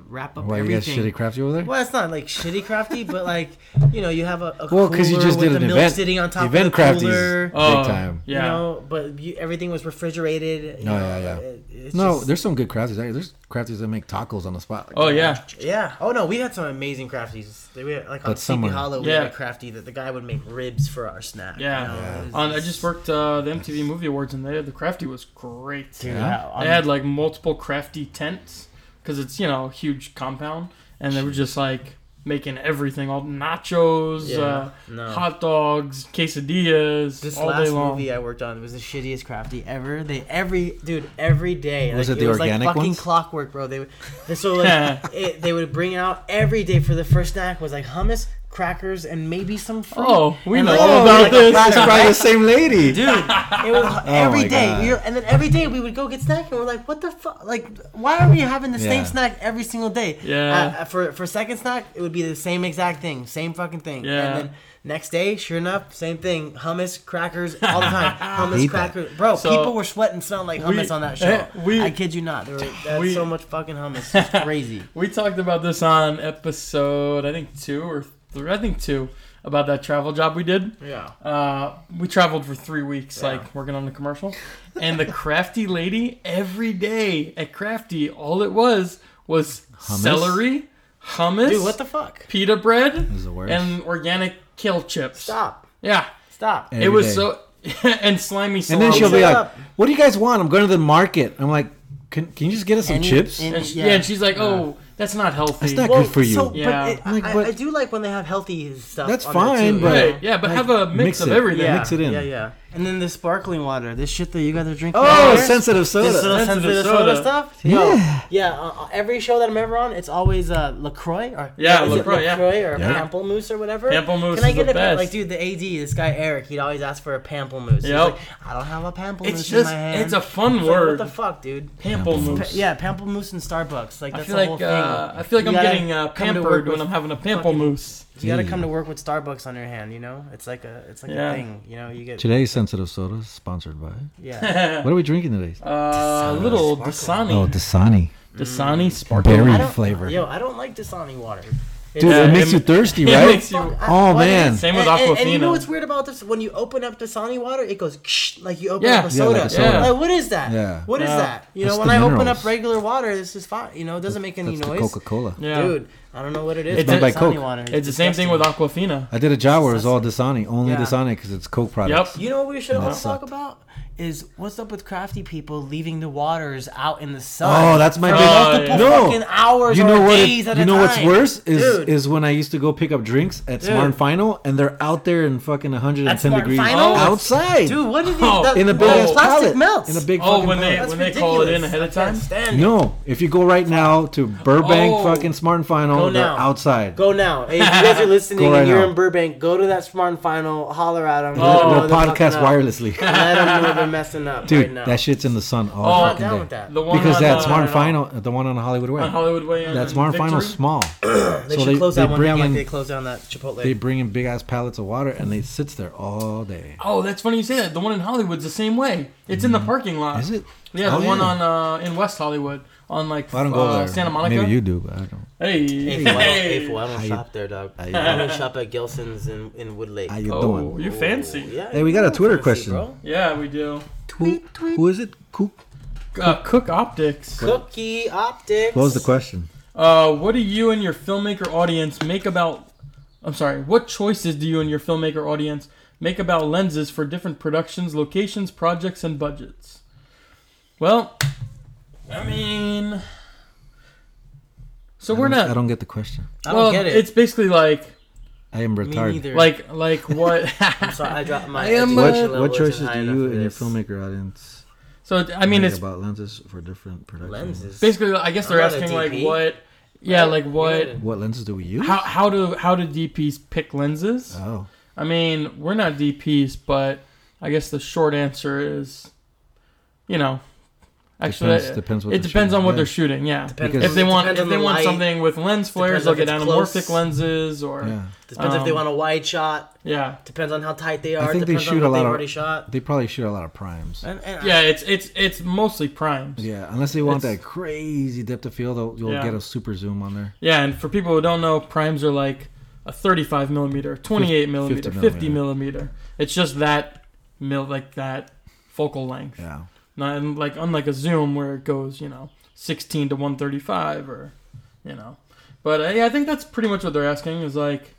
wrap up everything. You guys shitty crafty over there? Well, it's not like shitty crafty, but like, you know, you have a cooler you just with did the an milk event, sitting on top event of the cooler. Big time. Yeah. You know, but everything was refrigerated. There's some good crafties. There's crafties that make tacos on the spot. Like yeah. Oh, no, we had some amazing crafties. We had, like on Sleepy Hollow, we had a crafty that the guy would make ribs for our snack. Yeah. You know? I just worked the MTV Movie Awards, and the crafty was great. Dude, they had like multiple crafty tents because it's a huge compound, and they were just like making everything, all nachos, hot dogs, quesadillas. This all last day long. Movie I worked on was the shittiest crafty ever. Every day was like, it was organic like fucking ones? Clockwork, bro. They would they would bring out every day for the first snack was like hummus, crackers, and maybe some fruit. Oh, we know about this. It's probably the same lady. Dude, it was every day. And then every day we would go get snack, and we're like, what the fuck? Like, why are we having the same snack every single day? Yeah. For second snack, it would be the same exact thing. Same fucking thing. Yeah. And then next day, sure enough, same thing. Hummus, crackers, all the time. Hummus, crackers. Bro, people were sweating smelling like hummus on that show. I kid you not. That's so much fucking hummus. It's crazy. We talked about this on episode, I think, 2 about that travel job we did. Yeah. We traveled for 3 weeks, like working on the commercial. And the crafty lady, every day at Crafty, all it was hummus? Celery, hummus. Dude, what the fuck? Pita bread. And organic kale chips. Stop. Every it was day. So... and slimy salami. And then she'll be like, what do you guys want? I'm going to the market. I'm like, can you just get us some chips? And she's like, oh... That's not healthy. It's not good for you. I do like when they have healthy stuff. That's fine, but have a mix of everything. Yeah. Mix it in. Yeah. And then the sparkling water, this shit that you guys are drinking. Oh, sensitive soda. Sensitive soda stuff? Yeah. Every show that I'm ever on, it's always LaCroix. Or Pamplemousse or whatever. Pamplemousse Can I get is the best. Like, dude, the AD, this guy Eric, he'd always ask for a Pamplemousse. Yep. He's like, I don't have a Pamplemousse in my hand. It's a fun word. Like, what the fuck, dude? Pamplemousse. Yeah, Pamplemousse and Starbucks. Like, that's the whole thing. I feel like I'm getting pampered when I'm having a Pamplemousse. You gotta come to work with Starbucks on your hand, you know. It's like a thing, you know. You get today's sensitive soda sponsored by. Yeah. What are we drinking today? A little Dasani. Oh, Dasani. Dasani sparkling berry flavor. Yo, I don't like Dasani water. Dude, it makes you thirsty, right? Man. Same with Aquafina. And you know what's weird about this? When you open up Dasani water, it goes like you open up a soda. Like a soda. Like, what is that? Yeah. What is that? You know, when I open up regular water, this is fine. You know, it doesn't make any noise. Coca-Cola. Yeah. Dude, I don't know what it is. It's like Coke. It's the same thing with Aquafina. I did a job where it was all Dasani, only Dasani, because it's Coke products. Yep. You know what we should talk about? Is what's up with crafty people leaving the waters out in the sun? Oh, that's my big fucking hours you know or what days at a time. You know what's worse is when I used to go pick up drinks at Smart and Final, and they're out there in fucking 110 degrees outside. Dude, what is that? In a big plastic melts. In a big when they call it in ahead of time. No, if you go right now to Burbank fucking Smart and Final, they're outside. Go now. Hey, if you guys are listening and you're in Burbank, go to that Smart and Final, holler at them. They'll podcast wirelessly. I don't know. Messing up, dude. Right now. That shit's in the sun all fucking day. With that. The one because on that's Smart and Final, the one on Hollywood Way. On Hollywood Way, that's Smart and Final small. They close down that Chipotle. They bring in big ass pallets of water and it sits there all day. Oh, that's funny you say that. The one in Hollywood's the same way. It's in the parking lot. Is it? Yeah, the one on in West Hollywood. On like I don't go there. Santa Monica. Maybe you do, but I don't. I don't shop there, dog. I don't shop at Gelson's in Woodlake. How you doing? You fancy. Yeah, hey, we got a Twitter question. Bro. Yeah, we do. Tweet, tweet. Who is it? Cook Optics. Cookie Optics. What was the question? What do you and your filmmaker audience make about... I'm sorry. What choices do you and your filmmaker audience make about lenses for different productions, locations, projects, and budgets? Well... I mean, I don't get the question. I don't get it. It's basically like I am retarded. Like what? I'm sorry, I dropped my. What choices do you and your filmmaker audience? So I mean, it's about lenses for different productions. Lenses. Basically, I guess they're asking like what? Yeah, like what? What lenses do we use? How do DPs pick lenses? Oh, I mean, we're not DPs, but I guess the short answer is, you know. Actually, it depends on what they're shooting. Yeah, if they want something with lens flares, they'll get anamorphic lenses. Or depends if they want a wide shot. Yeah, depends on how tight they are. I think depends on what they've already shot. They probably shoot a lot of primes. And it's mostly primes. Yeah, unless they want that crazy depth of field, you'll get a super zoom on there. Yeah, and for people who don't know, primes are like a 35 millimeter, 28 millimeter, 50 millimeter. It's just that that focal length. Yeah. Not like unlike a zoom where it goes, 16 to 135 or, But I think that's pretty much what they're asking is like,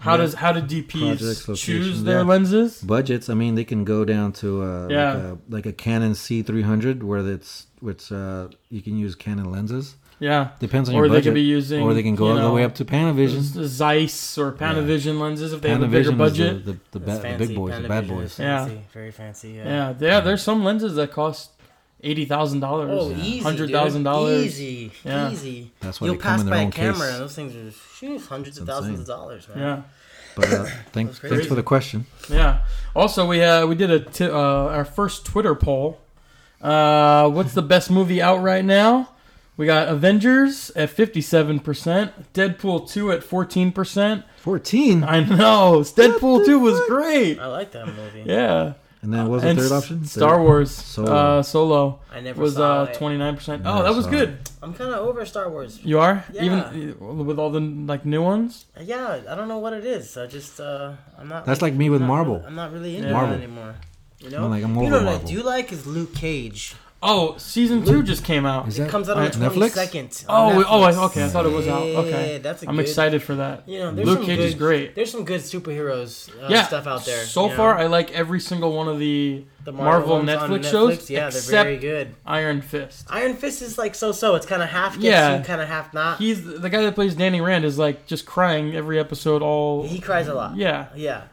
how do DPs choose their lenses? Budgets. I mean, they can go down to like a Canon C300 where it's you can use Canon lenses. Yeah, depends on your budget. Or they could be using, or they can go all the way up to Panavision, Zeiss or Panavision lenses if they have a bigger budget. Is the big boys, Panavision, the bad boys. Fancy, yeah, very fancy. Yeah. Yeah. There's some lenses that cost $80,000, $100,000, easy. That's why you'll pass by a camera. Case. Those things are hundreds of thousands of dollars, man. Yeah. But thanks for the question. Yeah. Also, we did our first Twitter poll. What's the best movie out right now? We got Avengers at 57%, Deadpool 2 at 14%. 14? I know. Deadpool 2 was great. I like that movie. Yeah. And then what was the third option? Star Wars. Solo. I never saw it. 29%. Oh, that was good. I'm kind of over Star Wars. You are? Yeah. Even with all the new ones? Yeah. I don't know what it is. I just, I'm not. That's like me with Marvel. I'm not really into Marvel anymore. You know? I'm over Marvel. What I do like is Luke Cage. Oh, season 2 just came out. It comes out on the 22nd. Oh, okay. I thought it was out. Okay, yeah, that's I'm excited for that. You know, Luke Cage is great. There's some good superheroes stuff out there. So far, I like every single one of the Marvel Netflix shows. Yeah, they're very good. Iron Fist. Iron Fist is like so-so. It's kind of half gets you, kind of half not. He's the guy that plays Danny Rand is like just crying every episode. He cries a lot. Yeah.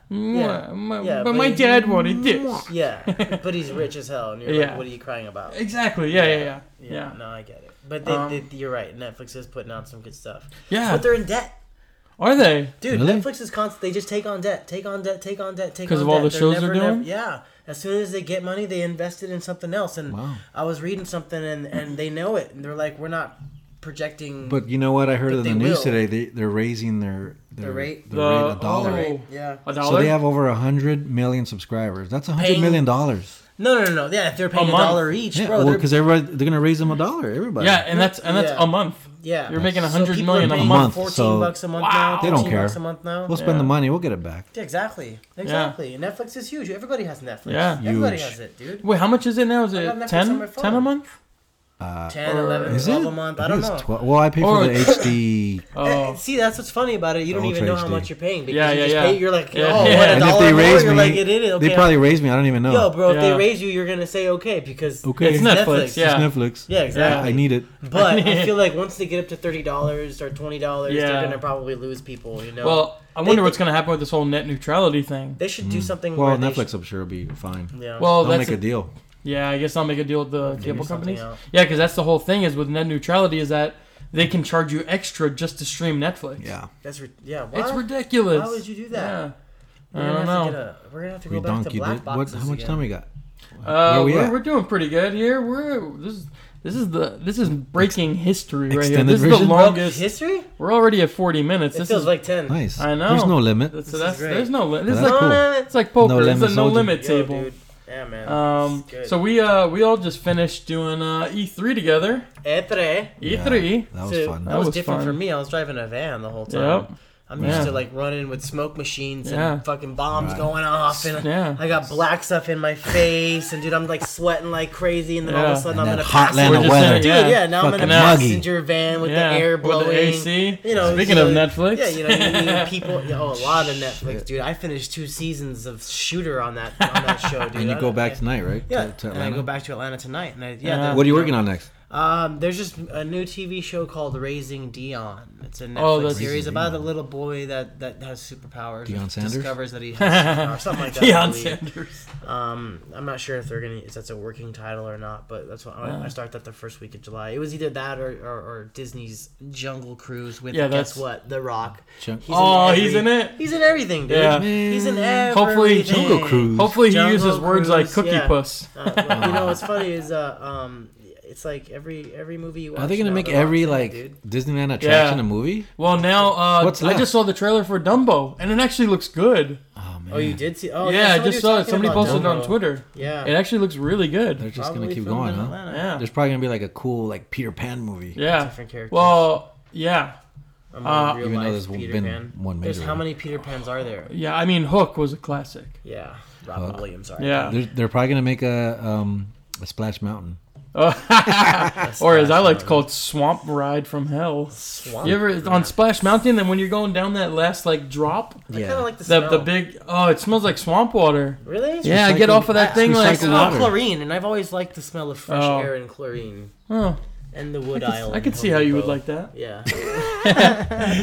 But my dad wanted this. Yeah, but he's rich as hell, and you're like, what are you crying about? Exactly. Yeah. No, I get it. But they, you're right. Netflix is putting out some good stuff. Yeah. But they're in debt. Are they? Dude, really? Netflix is constant. They just take on debt. Because of all the shows they're doing? Yeah. As soon as they get money, they invest it in something else. And I was reading something, and they know it. And they're like, we're not projecting. But you know what? I heard in the news today, they're raising their rate. The rate, $1. Rate. Yeah. $1? So they have over 100 million subscribers. That's $100 million. No. Yeah, if they're paying $1 each, bro. Well, because they're gonna raise them $1. Everybody. Yeah, and that's a month. Yeah, you're making $100 million a month. $14 a month now. They don't care. $14 a month now. We'll spend the money. We'll get it back. Yeah, exactly. Yeah. Netflix is huge. Everybody has Netflix. Yeah, everybody has it, dude. Wait, how much is it now? Is it 10 a month? 10, 11, 12 a month. I don't know. 12. Well, I pay for the HD. See, that's what's funny about it. You don't even know how much you're paying. Because you just pay, you're like, what, $1 more? You're like, it is. Okay, they probably raise me. I don't even know. Yo, bro, if they raise you, you're going to say okay because it's Netflix. Yeah. It's Netflix. Yeah, exactly. I need it. But I feel like once they get up to $30 or $20, they're going to probably lose people, you know? Well, I wonder what's going to happen with this whole net neutrality thing. They should do something. Well, Netflix, I'm sure, will be fine. Well, they'll make a deal. Yeah, I guess I'll make a deal with the cable companies. Out. Yeah, because that's the whole thing is with net neutrality is that they can charge you extra just to stream Netflix. Yeah, why? It's ridiculous. Why would you do that? Yeah. I don't know. We're gonna have to go back to black boxes. How much time we got? We're doing pretty good here. This is breaking history right here. This is the longest history. We're already at 40 minutes. It feels like 10. Nice. I know. There's no limit. There's no limit. It's like poker. It's a no limit table. Yeah, man. So we all just finished doing E3 together. E3. Yeah, E3. That was fun. That was different for me. I was driving a van the whole time. Yep. I'm used to like running with smoke machines and fucking bombs going off, and I got black stuff in my face, and dude, I'm like sweating like crazy, and then all of a sudden I'm in a passenger van. Now fucking I'm in a passenger van with the air blowing, with the AC. You know, speaking of Netflix, you people, a lot of Netflix, dude. I finished 2 seasons of Shooter on that show, dude. And you go back tonight, right? Yeah, to and I go back to Atlanta tonight, and what are you working on next? There's just a new TV show called Raising Dion. It's a Netflix series about a little boy that has superpowers. Deion Sanders discovers that he has or something like that. Deion Sanders. I'm not sure if that's a working title or not, but that's what I start that the first week of July. It was either that or Disney's Jungle Cruise with guess what? The Rock. He's in it. He's in everything, dude. Yeah. He's in everything. Hopefully Jungle Cruise. Hopefully he uses words like cookie puss. You know what's funny is it's like every movie you watch. Are they going to make every Disneyland attraction a movie? Well, now I just saw the trailer for Dumbo, and it actually looks good. Oh man! Oh, you did see? Oh yeah, I just saw it. Somebody posted it on Twitter. Yeah, it actually looks really good. They're just going to keep going, huh? Atlanta. Yeah. There's probably going to be like a cool like Peter Pan movie. Yeah. Different characters. Well, yeah. Even though there's been one major. There's how many Peter Pans are there? Yeah, I mean Hook was a classic. Yeah, Robin Williams. Yeah, they're probably going to make a Splash Mountain. Or as I like to call it, Swamp Ride from Hell. You ever on Splash Mountain? Then when you're going down that last like drop, I kind of like the smell. The big it smells like swamp water. Really? It's I get off of that thing like chlorine, and I've always liked the smell of fresh air and chlorine. Oh. And the wood aisle. I can see how you would like that. Yeah.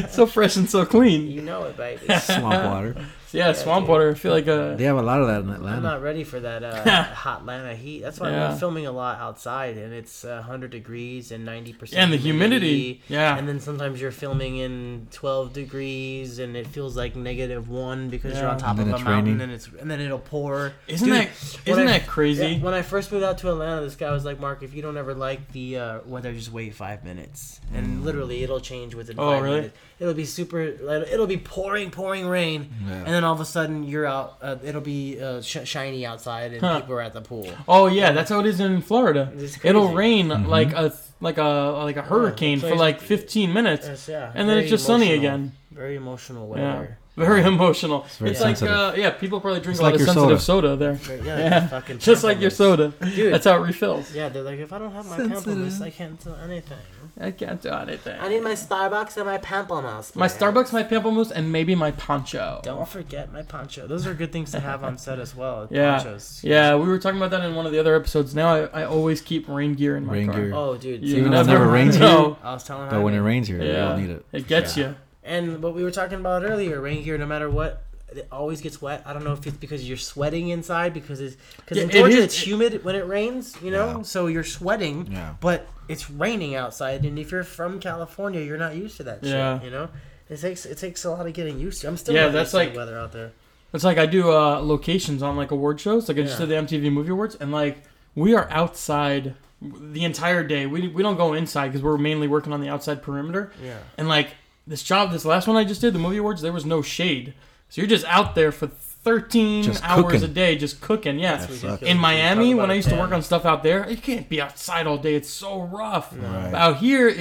So fresh and so clean. You know it, baby. Swamp water. Yeah, swamp water. I feel like they have a lot of that in Atlanta. I'm not ready for that hot Atlanta heat. That's why I'm filming a lot outside, and it's 100 degrees and 90%. And the humidity. Yeah. And then sometimes you're filming in 12 degrees, and it feels like -1 because you're on top of a mountain, and then it'll pour. Isn't that crazy? Yeah, when I first moved out to Atlanta, this guy was like, "Mark, if you don't ever like the weather, just wait 5 minutes, and literally it'll change within 5 minutes. It'll be it'll be pouring rain, and then all of a sudden you're out. It'll be shiny outside, and people are at the pool. Oh yeah, that's how it is in Florida. It'll rain like a hurricane for like 15 minutes, and then it's just sunny again. Very emotional weather. Very emotional. It's like people probably drink a lot of sensitive soda there. Yeah. Just like your soda. Dude, that's how it refills. Yeah, they're like, if I don't have my pamplemousse, I can't do anything. I need my Starbucks and my pamplemousse. My Starbucks, my pamplemousse, and maybe my poncho. Don't forget my poncho. Those are good things to have on set as well. Yeah. Ponchos. Yeah, we were talking about that in one of the other episodes. Now I always keep rain gear in my car. Gear. Oh, dude. Even though it never rains here. I was telling her. But when it rains here, you don't need it. It gets you. And what we were talking about earlier, rain gear, no matter what, it always gets wet. I don't know if it's because you're sweating inside, because in Georgia it's humid when it rains, you know? Yeah. So you're sweating, but it's raining outside. And if you're from California, you're not used to that shit, you know? It takes a lot of getting used to. I'm still not used to the weather out there. It's like I do locations on like award shows. Like I just did the MTV Movie Awards, and like we are outside the entire day. We don't go inside because we're mainly working on the outside perimeter. Yeah. And like... This last one I just did, the movie awards, there was no shade. So you're just out there for 13 hours a day just cooking. Yeah. In Miami, when I used to work on stuff out there, you can't be outside all day. It's so rough. Right. Out here,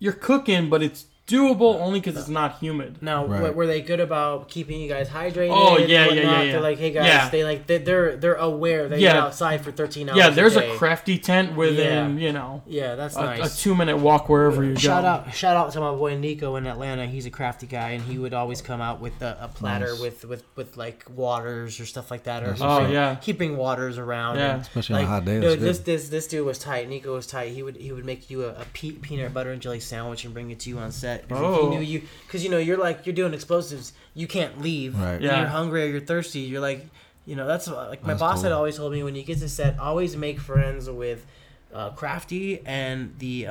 you're cooking, but it's doable only because it's not humid. Now, were they good about keeping you guys hydrated? Oh, yeah. They're like, hey, guys, they're aware that you're outside for 13 hours there's a crafty tent within, you know. Yeah, that's nice. A 2-minute walk wherever you go. Shout out to my boy Nico in Atlanta. He's a crafty guy, and he would always come out with a platter with like waters or stuff like that. Or keeping waters around. Yeah. And, especially like, on a hot day. This dude was tight. Nico was tight. He would make you a peanut butter and jelly sandwich and bring it to you on set. Because you know, you're doing explosives. You can't leave. Right. Yeah. You're hungry or you're thirsty. You're like, you know, that's like my boss had always told me when you get to set, always make friends with Crafty and the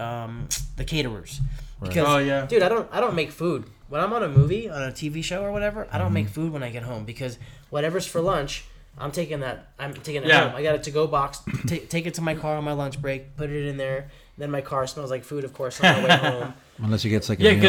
caterers. Right. Because, dude, I don't make food when I'm on a movie, on a TV show or whatever. I don't make food when I get home because whatever's for lunch, I'm taking that. I'm taking it home. I got a to-go box. Take it to my car on my lunch break. Put it in there. Then my car smells like food, of course, on my way home. Unless you get second meal.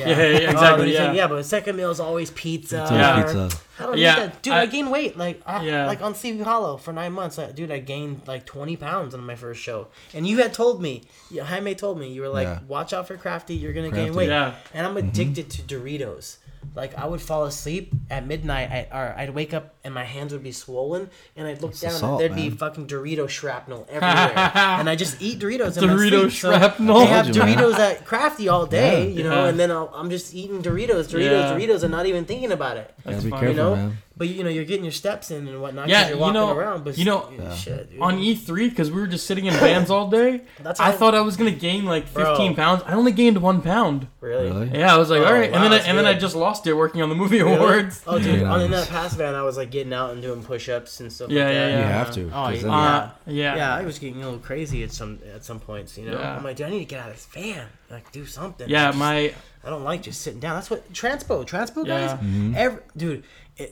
Exactly. But second meal is always pizza. It's always pizza. I don't need that. Dude, I gained weight. Like on Sleepy Hollow for 9 months, I gained like 20 pounds on my first show. And you had told me, Jaime told me, you were like, watch out for Crafty, you're going to gain weight. Yeah. And I'm addicted to Doritos. Like I would fall asleep at midnight, I'd wake up and my hands would be swollen, and I'd look down and there'd be fucking Dorito shrapnel everywhere, and I just eat Doritos. Dorito shrapnel. So they have Doritos at Crafty all day, you know, and then I'm just eating Doritos, and not even thinking about it. That's fine, you know. Man. But you know, you're getting your steps in and whatnot. Yeah, you're walking around. But shit, dude. On E3, because we were just sitting in vans all day. I thought I was gonna gain like 15 pounds. I only gained 1 pound. Really? Yeah, I was like, all right, and then I just lost it working on the movie awards. Oh, dude, in that past van, I was like getting out and doing push-ups and stuff. Yeah, you have to. Oh, yeah. I was getting a little crazy at some points. You know, I'm like, dude, I need to get out of this van, like do something. Yeah, I don't like just sitting down. That's what transpo guys. Mm-hmm.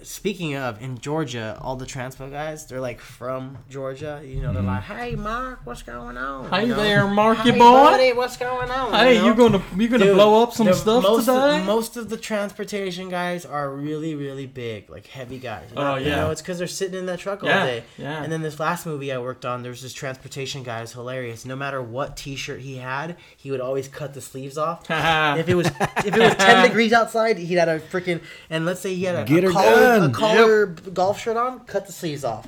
Speaking of, in Georgia, all the transpo guys, they're like from Georgia. You know, they're like, "Hey, Mark, what's going on? Hey there, Marky boy. Buddy, what's going on? Hey, you know? you gonna blow up some stuff today?" Most of the transportation guys are really, really big, like heavy guys. You know? Oh yeah, you know, it's because they're sitting in that truck all day. Yeah. And then this last movie I worked on, there's this transportation guy, is hilarious. No matter what T-shirt he had, he would always cut the sleeves off. if it was 10 degrees outside, he'd had a freaking, and let's say he had a collar golf shirt on, cut the sleeves off.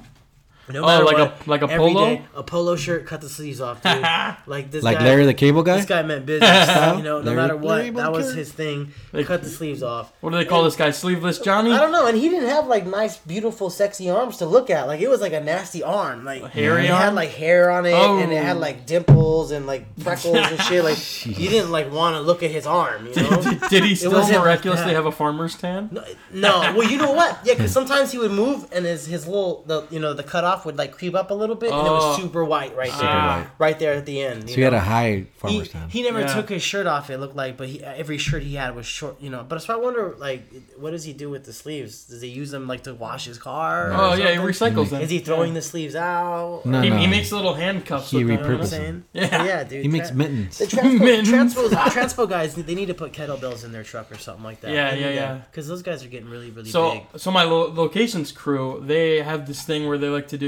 No matter what, like a polo? Day, a polo shirt, cut the sleeves off, dude. Like Larry the Cable Guy? This guy meant business. You know, no matter what, that was his thing. Cut the sleeves off. What do they call this guy? Sleeveless Johnny? I don't know. And he didn't have like nice, beautiful, sexy arms to look at. Like it was like a nasty arm. Like a hairy arm? It had like hair on it, and it had like dimples and like freckles and shit. Like you didn't like want to look at his arm, you know? Did he still miraculously have a farmer's tan? No. Well, you know what? Yeah, because sometimes he would move and his little, the cut off would like creep up a little bit, and it was super white right there at the end. So he had a high farmer's tan. He never took his shirt off. It looked like, but every shirt he had was short, you know. But so I wonder, like, what does he do with the sleeves? Does he use them like to wash his car? Oh yeah, he recycles them. Is he throwing the sleeves out? No, he makes little handcuffs. He repurposes them. Yeah, dude. He makes mittens. The transpo guys, they need to put kettlebells in their truck or something like that. Yeah. Because those guys are getting really, really big. So my locations crew, they have this thing where they like to do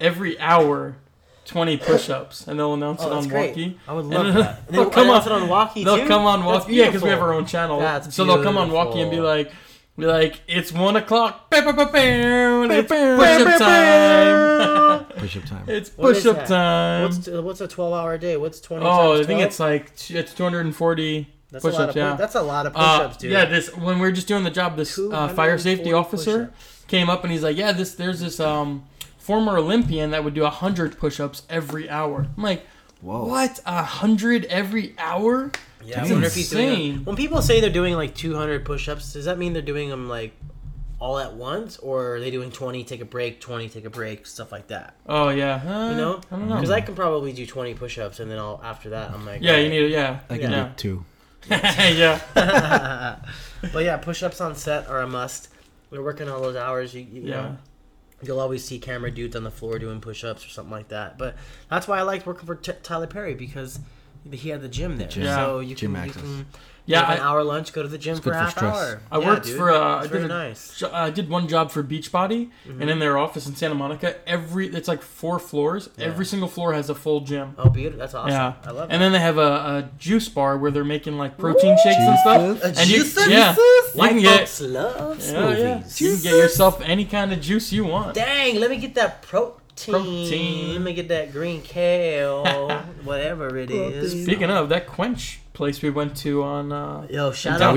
every hour 20 push-ups, and they'll announce it on Walkie. I would love that. They'll come on Walkie. They'll come on Walkie. Yeah, because we have our own channel. So they'll come on Walkie and be like, Be like, it's 1 o'clock. It's push-up time. Push-up time. It's push-up time. What's a 12-hour day? What's 20? Oh, times I think it's like it's 240 push-ups. Yeah, that's a lot of push-ups, dude. Yeah, this when we were just doing the job, this fire safety officer came up and he's like, yeah, there's this former Olympian that would do 100 push-ups every hour. I'm like, whoa, what, 100 every hour? Yeah, I wonder if he's doing them. When people say they're doing like 200 push-ups, does that mean they're doing them like all at once, or are they doing 20, take a break, 20, take a break, stuff like that? Oh yeah, you know, I don't know, because I can probably do 20 push-ups and then I'll after that I'm like, yeah, you need, yeah, I can do 2. Yeah, but yeah, push-ups on set are a must. We're working all those hours. You know, you'll always see camera dudes on the floor doing push-ups or something like that. But that's why I liked working for Tyler Perry, because he had the gym there. Yeah. So you can have an hour lunch, go to the gym for half hour. I worked for I did one job for Beachbody, and in their office in Santa Monica, it's like 4 floors. Yeah. Every single floor has a full gym. Oh, beautiful! That's awesome. Yeah. I love it. And then they have a juice bar where they're making like protein shakes and stuff. You can get yourself any kind of juice you want. Dang, let me get that protein. Let me get that green kale, whatever it is. Speaking of that Quench place we went to on shout out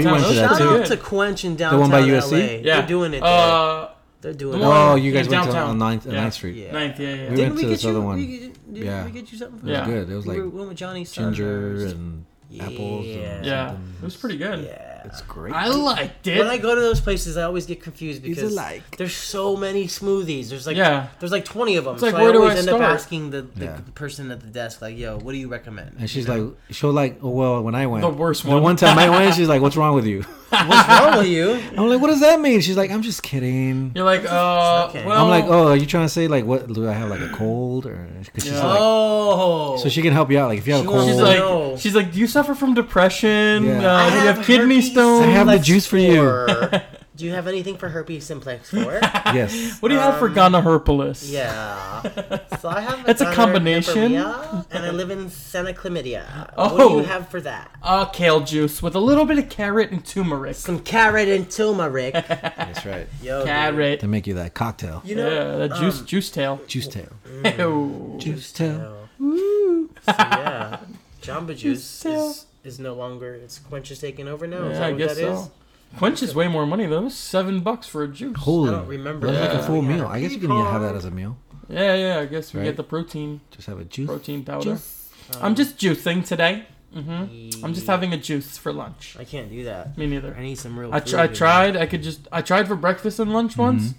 to Quench in downtown LA. The one by USC? Yeah. They're doing it there. They're doing it. Oh, you guys went downtown on 9th Street. Yeah. 9th, yeah. Didn't we get you something? Yeah. It was good. It was like with Johnny ginger and apples. Yeah. It was pretty good. Yeah. It's great. I liked it. When I go to those places, I always get confused because there's so many smoothies. There's like 20 of them. It's like, so where I always end up asking the person at the desk, like, yo, what do you recommend? And she's like, oh, well, when I went. The worst one. The one time I went, she's like, what's wrong with you? What's wrong with you? I'm like, what does that mean? She's like, I'm just kidding. You're like, well. I'm like, oh, are you trying to say, like, what, do I have, like, a cold? Or cause she's like, oh. So she can help you out. Like, if you have a cold. She's like, do you suffer from depression? Yeah. Do you have kidney stones? I have the juice for you. Do you have anything for herpes simplex 4? Yes. What do you have for gonorrhoepolis? Yeah. So I have that's a combination. And I live in Santa Chlamydia. Oh. What do you have for that? Kale juice with a little bit of carrot and turmeric. Some carrot and turmeric. That's right. Yo, carrot. To make you that cocktail. You know, that juice tail. Juice tail. Mm. Juice tail. Woo. So yeah. Jamba Juice is no longer. It's Quench is taking over now. Yeah, is that what I guess that so. Is? Quench is way more money though. $7 for a juice. Holy, I don't remember. That's like a full meal. I guess you can have that as a meal. Yeah. I guess we get the protein. Just have a juice. Protein powder. Juice. I'm just juicing today. Mm-hmm. I'm just having a juice for lunch. I can't do that. Me neither. I need some real. I tried. I tried for breakfast and lunch once.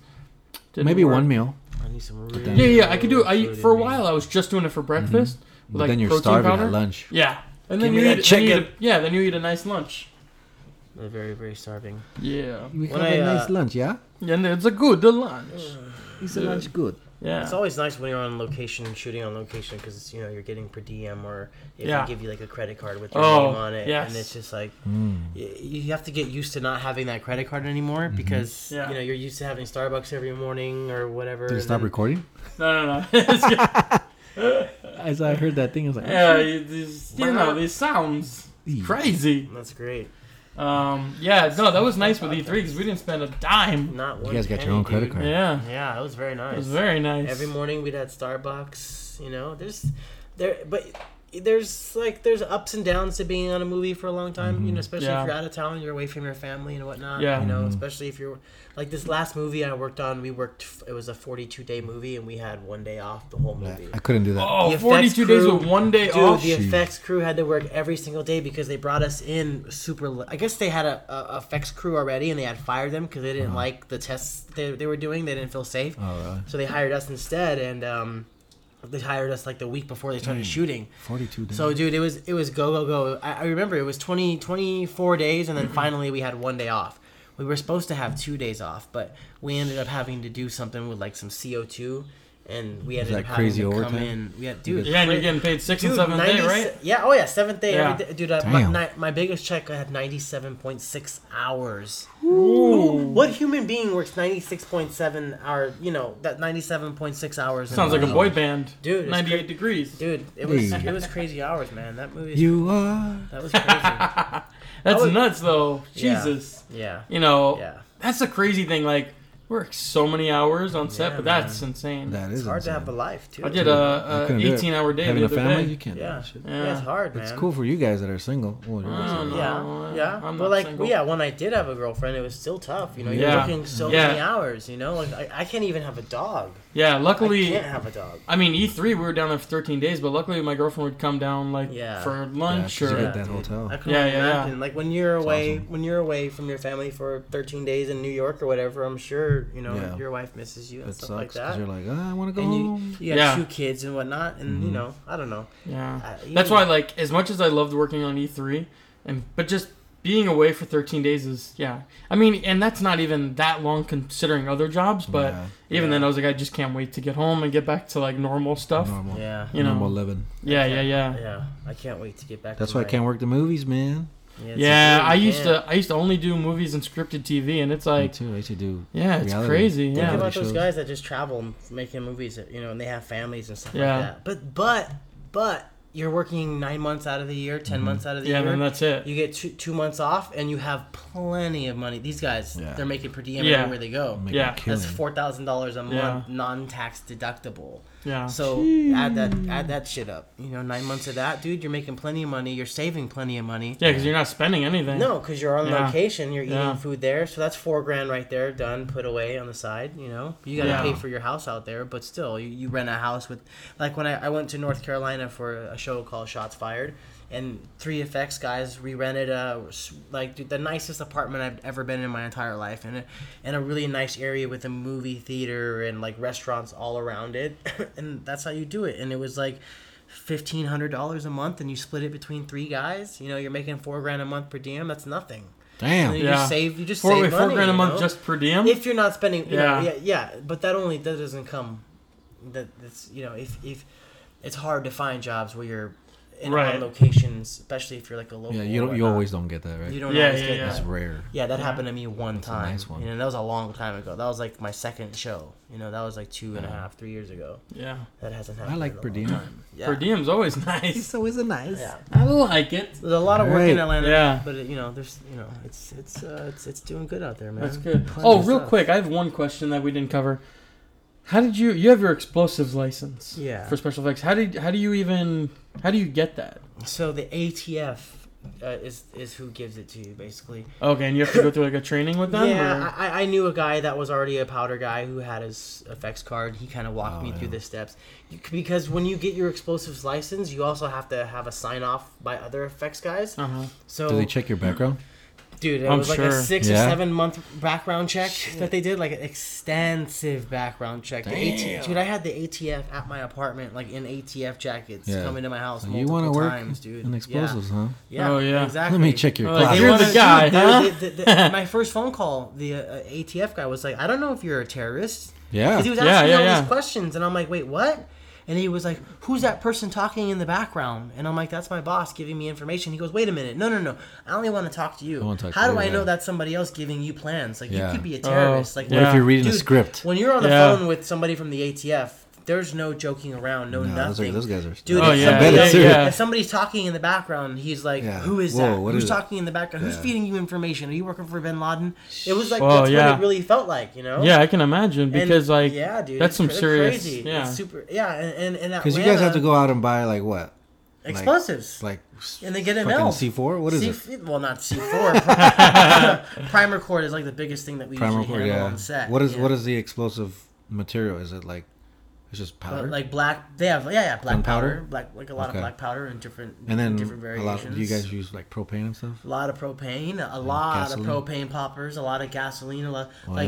Didn't maybe work. One meal. I need some real. Yeah. I could do. For a while, I was just doing it for breakfast. But like then you're starving powder. At lunch. Yeah, and then you eat a nice lunch. They're very, very starving. Yeah. We have a nice lunch, yeah? Yeah, and it's a good lunch. It's a lunch good. Yeah. It's always nice when you're on location, shooting on location, because, you know, you're getting per diem, or if they give you, like, a credit card with your name on it. Yes. And it's just like, you have to get used to not having that credit card anymore, because, you know, you're used to having Starbucks every morning or whatever. Did you stop recording? No. As I heard that thing, I was like, these sounds crazy. That's great. That was nice with E3 because we didn't spend a dime. Not one. You guys got your own credit card. Yeah, it was very nice. It was very nice. Every morning we'd had Starbucks. You know, there's ups and downs to being on a movie for a long time. You know, especially if you're out of town, you're away from your family and whatnot. Yeah. You know, especially if you're like this last movie I worked on. It was a 42-day movie, and we had one day off the whole movie. I couldn't do that. Oh, 42 days with one day off. The effects crew had to work every single day because they brought us in super. I guess they had a effects crew already, and they had fired them because they didn't like the tests they were doing. They didn't feel safe. Oh, really? So they hired us instead, and they hired us like the week before they started shooting. 42 days. So, dude, it was go. I remember it was 24 days, and then finally we had one day off. We were supposed to have 2 days off, but we ended up having to do something with like some CO2, and we ended up having to come in. Yeah, dude. Yeah, and you're getting paid 6th and 7th day, right? Yeah. Oh yeah, 7th day. Yeah. Every day. Dude, my biggest check, I had 97.6 hours. Ooh. What human being works 96.7 hour? You know that 97.6 hours. Sounds like a boy band, dude. 98 degrees, dude. It was crazy hours, man. That movie. That was crazy. That's nuts, though. Jesus. Yeah. You know. Yeah. That's the crazy thing. Like, we work so many hours on set, but that's insane. That is hard to have a life too. I did an 18-hour day. Having a family, you can't. Yeah. Yeah, it's hard, man. It's cool for you guys that are single. Well, but like, single. When I did have a girlfriend, it was still tough. You know, you're working so many hours. You know, like I can't even have a dog. Yeah, luckily I can't have a dog. I mean, E3 we were down there for 13 days, but luckily my girlfriend would come down like for lunch or at that hotel. I can imagine. Like when you're away, when you're away from your family for 13 days in New York or whatever, I'm sure you know your wife misses you and it stuff sucks, like that. You're like, oh, I want to go home. You got two kids and whatnot, and you know, I don't know. Yeah, that's why like as much as I loved working on E3, but just being away for 13 days is, I mean, and that's not even that long considering other jobs, but even then I was like, I just can't wait to get home and get back to, like, normal stuff. Normal. Yeah. You know? Normal living. Yeah. I can't wait to get back to I can't work the movies, man. I used to only do movies and scripted TV, and it's like... Me too. I used to do reality. It's crazy. Yeah. Think about those guys that just travel making movies, you know, and they have families and stuff like that. But... You're working 9 months out of the year, 10 months out of the year. Yeah, then that's it. You get two months off, and you have plenty of money. These guys, they're making per diem everywhere they go. That's $4,000 a month, non-tax deductible. Yeah. So add that shit up. You know, 9 months of that, dude, you're making plenty of money. You're saving plenty of money. Yeah, because you're not spending anything. No, because you're on location. You're eating food there. So that's $4,000 right there, done, put away on the side, you know. You got to pay for your house out there, but still, you rent a house with... Like when I went to North Carolina for a show called Shots Fired, and 3FX guys re-rented the nicest apartment I've ever been in my entire life, and a really nice area with a movie theater and like restaurants all around it, and that's how you do it. And it was like $1,500 a month, and you split it between three guys. You know, you're making $4,000 a month per diem. That's nothing. Damn. And you just save money. $4,000 a month just per diem. If you're not spending, but that doesn't come. That's if it's hard to find jobs where you're in on locations, especially if you're like a local. Yeah, you always don't get that, right? You don't always get that. It's rare. Yeah, that happened to me one time. A nice one. You know, that was a long time ago. That was like my second show. You know, that was like 2.5, 3 years ago. Yeah. That hasn't happened. I like per diem. Yeah. Per diem's always nice. It's always nice. Yeah. I like it. There's a lot of work in Atlanta, but you know, there's it's doing good out there, man. That's good. Real quick, I have one question that we didn't cover. How did you have your explosives license? Yeah. For special effects, how do you get that? So the ATF is who gives it to you, basically. Okay, and you have to go through like a training with them. Yeah, or? I knew a guy that was already a powder guy who had his effects card. He kind of walked me through the steps, because when you get your explosives license, you also have to have a sign off by other effects guys. So do they check your background? Dude, it was like a 6 or 7 month background check that they did, like an extensive background check. Dude, I had the ATF at my apartment, like in ATF jackets, coming to my house multiple times, dude. You want to work in explosives, huh? Yeah, oh, yeah, exactly. Let me check your closet. You're the guy, huh? My first phone call, the ATF guy was like, I don't know if you're a terrorist. Yeah. Because he was asking me all these questions, and I'm like, wait, what? And he was like, who's that person talking in the background? And I'm like, that's my boss giving me information. He goes, wait a minute. No. I only want to talk to you. How do I know that's somebody else giving you plans? Like, you could be a terrorist. Like, what if you're reading a script? When you're on the phone with somebody from the ATF, there's no joking around, nothing. Those guys are... Dude, if somebody's talking in the background, he's like, who is that? Who's talking in the background? Who's feeding you information? Are you working for bin Laden? It was like, what it really felt like, you know? Yeah, I can imagine, because, like, dude, that's some serious... Crazy. Yeah. It's super... Yeah, and that... Because you guys have to go out and buy, like, what? Explosives. And they get an L. C4? What is it? Well, not C4. Primer cord is, like, the biggest thing that we usually handle on set. What is the explosive material? Is it, like... It's just powder, like black. They have black powder, a lot of black powder and different variations. Do you guys use like propane and stuff? A lot of propane, a lot of propane poppers, a lot of gasoline,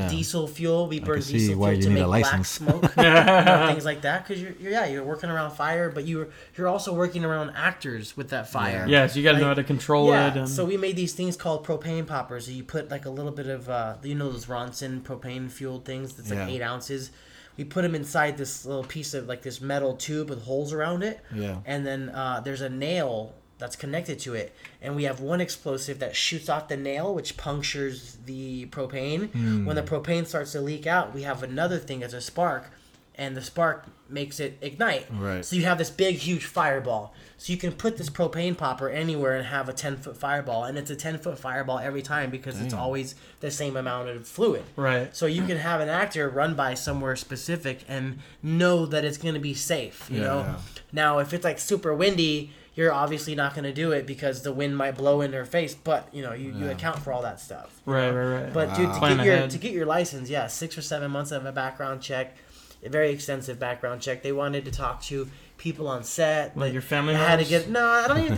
diesel fuel. We burn diesel fuel to make black smoke, things like that. Because you're working around fire, but you're also working around actors with that fire. Yeah, so you got to know how to control it. So we made these things called propane poppers. You put like a little bit of those Ronson propane fueled things. That's like 8 ounces. We put them inside this little piece of, like, this metal tube with holes around it. Yeah. And then there's a nail that's connected to it. And we have one explosive that shoots off the nail, which punctures the propane. When the propane starts to leak out, we have another thing as a spark. and the spark makes it ignite. Right. So you have this big, huge fireball. So you can put this propane popper anywhere and have a 10-foot fireball, and it's a 10-foot fireball every time because it's always the same amount of fluid. Right. So you can have an actor run by somewhere specific and know that it's going to be safe, you know? Yeah. Now, if it's, like, super windy, you're obviously not going to do it because the wind might blow in her face, but, you know, you account for all that stuff. Right. But, dude, to get your license, 6 or 7 months of a background check, a very extensive background check. They wanted to talk to people on set. Like your family I don't even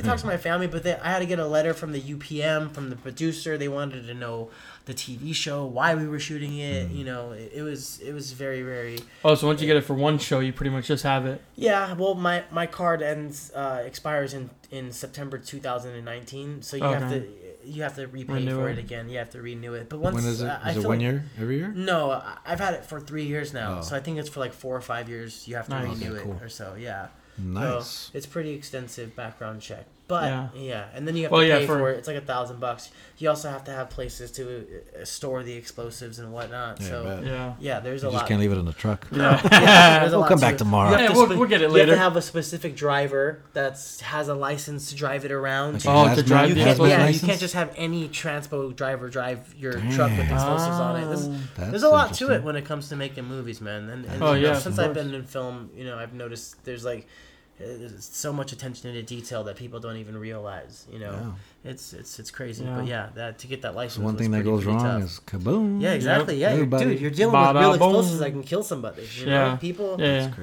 talk to my family, but I had to get a letter from the UPM, from the producer. They wanted to know the TV show, why we were shooting it. You know, it was very, very... Oh, so once you get it for one show, you pretty much just have it. Yeah, well, my card expires in September 2019, so you have to repay it again. You have to renew it. But once... When is it? Is it 1 year? Every year? No, I've had it for 3 years now, so I think it's for like 4 or 5 years you have to renew it or so, yeah. Nice. So it's pretty extensive background check. But, and then you have to pay for it. It's like $1,000. You also have to have places to store the explosives and whatnot. Yeah, so, there's a lot. You just can't leave it in the truck. Yeah. We'll come back tomorrow. We'll get it later. You have to have a specific driver that has a license to drive it around. Okay. To drive the explosives. Yeah, you can't just have any transpo driver drive your truck with explosives on it. There's a lot to it when it comes to making movies, man. And since I've been in film, you know, I've noticed there's like... There's so much attention to detail that people don't even realize, you know. Yeah. It's crazy. Yeah. But to get that license, one thing that goes wrong is kaboom. Yeah, exactly. Yeah, you're dealing with real explosives that can kill somebody. You know? People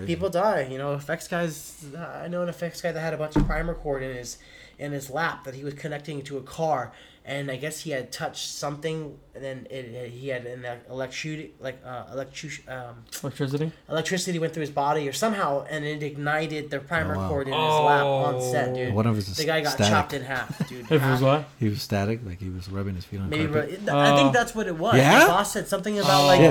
people die. You know, effects guys. I know an effects guy that had a bunch of primer cord in his lap that he was connecting to a car, and I guess he had touched something, and then he had an electricity went through his body or somehow, and it ignited the primer cord in his lap on set, dude. One of his the guy got chopped in half, dude. He was static, like he was rubbing his feet on carpet. I think that's what it was. Yeah? His boss said something about he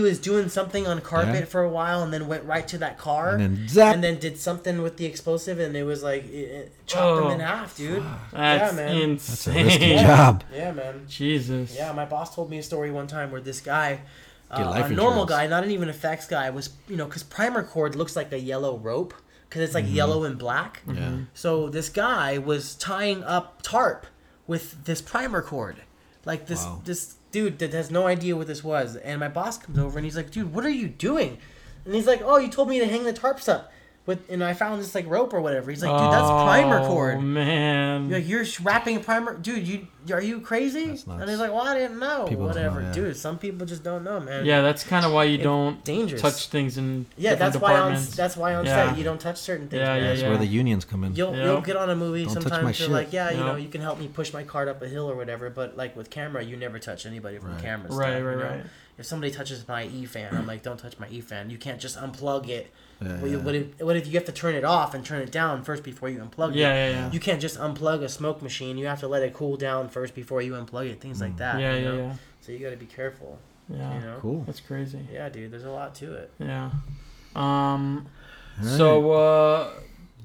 was doing something on carpet for a while, and then went right to that car, and then zap, and then did something with the explosive, and it was like it chopped him in half, dude. That's insane. That's a risky job. Yeah, man. Jesus. Yeah, my boss told me a story one time where this guy, a normal guy, not an even effects guy, was, you know, because primer cord looks like a yellow rope because it's like yellow and black. Yeah. So this guy was tying up tarp with this primer cord. Like this dude that has no idea what this was. And my boss comes over and he's like, dude, what are you doing? And he's like, oh, you told me to hang the tarps up. And I found this like rope or whatever. He's like, dude, that's primer cord. Oh man! Like, you're wrapping primer, dude. Are you crazy? That's nuts. And he's like, well, I didn't know. People whatever, don't know, dude. Some people just don't know, man. Yeah, that's kind of why you don't touch things in different departments. That's why on set you don't touch certain things. Yeah, man. That's where the unions come in. You'll get on a movie sometimes. You're like, you know, you can help me push my card up a hill or whatever. But like with camera, you never touch anybody from camera. Right. If somebody touches my E-fan, I'm like, don't touch my E-fan. You can't just unplug it. Yeah. What if you have to turn it off and turn it down first before you unplug it? Yeah. You can't just unplug a smoke machine. You have to let it cool down first before you unplug it. Things like that. Yeah. So you got to be careful. Yeah. You know? Cool. That's crazy. Yeah, dude. There's a lot to it. Yeah. Right. So.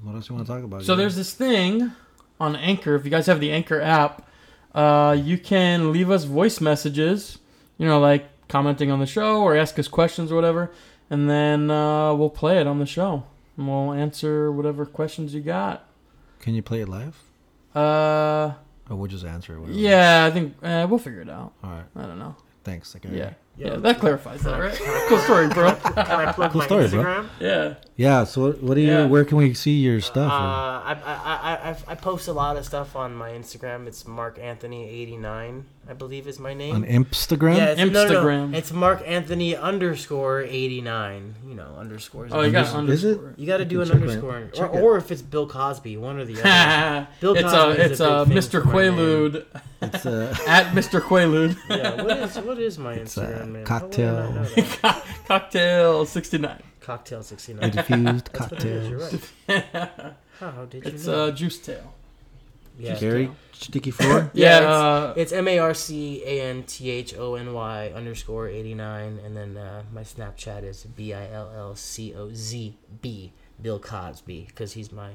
What else you want to talk about? So there's this thing on Anchor. If you guys have the Anchor app, you can leave us voice messages. You know, like commenting on the show or ask us questions or whatever. And then we'll play it on the show. And we'll answer whatever questions you got. Can you play it live? Or we'll just answer it. Yeah, I think we'll figure it out. All right. I don't know. Thanks. Okay. Yeah, that clarifies that, right? Cool story, bro. Can I plug my Instagram? Bro. Yeah. Yeah. So, what do you? Yeah. Where can we see your stuff? I post a lot of stuff on my Instagram. It's MarkAnthony89, I believe, is my name. On Instagram. Yeah, No. It's MarkAnthony_89. You know, underscores. Oh, you got underscore. Is it? You got to do an underscore, or if it's Bill Cosby, one or the other. Bill Cosby. It's a Mr. Quaalude. It's at Mr. Quaalude. Yeah. What is my Instagram? Cocktail 69. Cocktail 69. Diffused cocktails. You're right. How did you know? It's Juicetail. Yeah. Gary Sticky 4? It's MarcAnthony_89, and then my Snapchat is BILLCOZB, Bill Cosby, because he's my...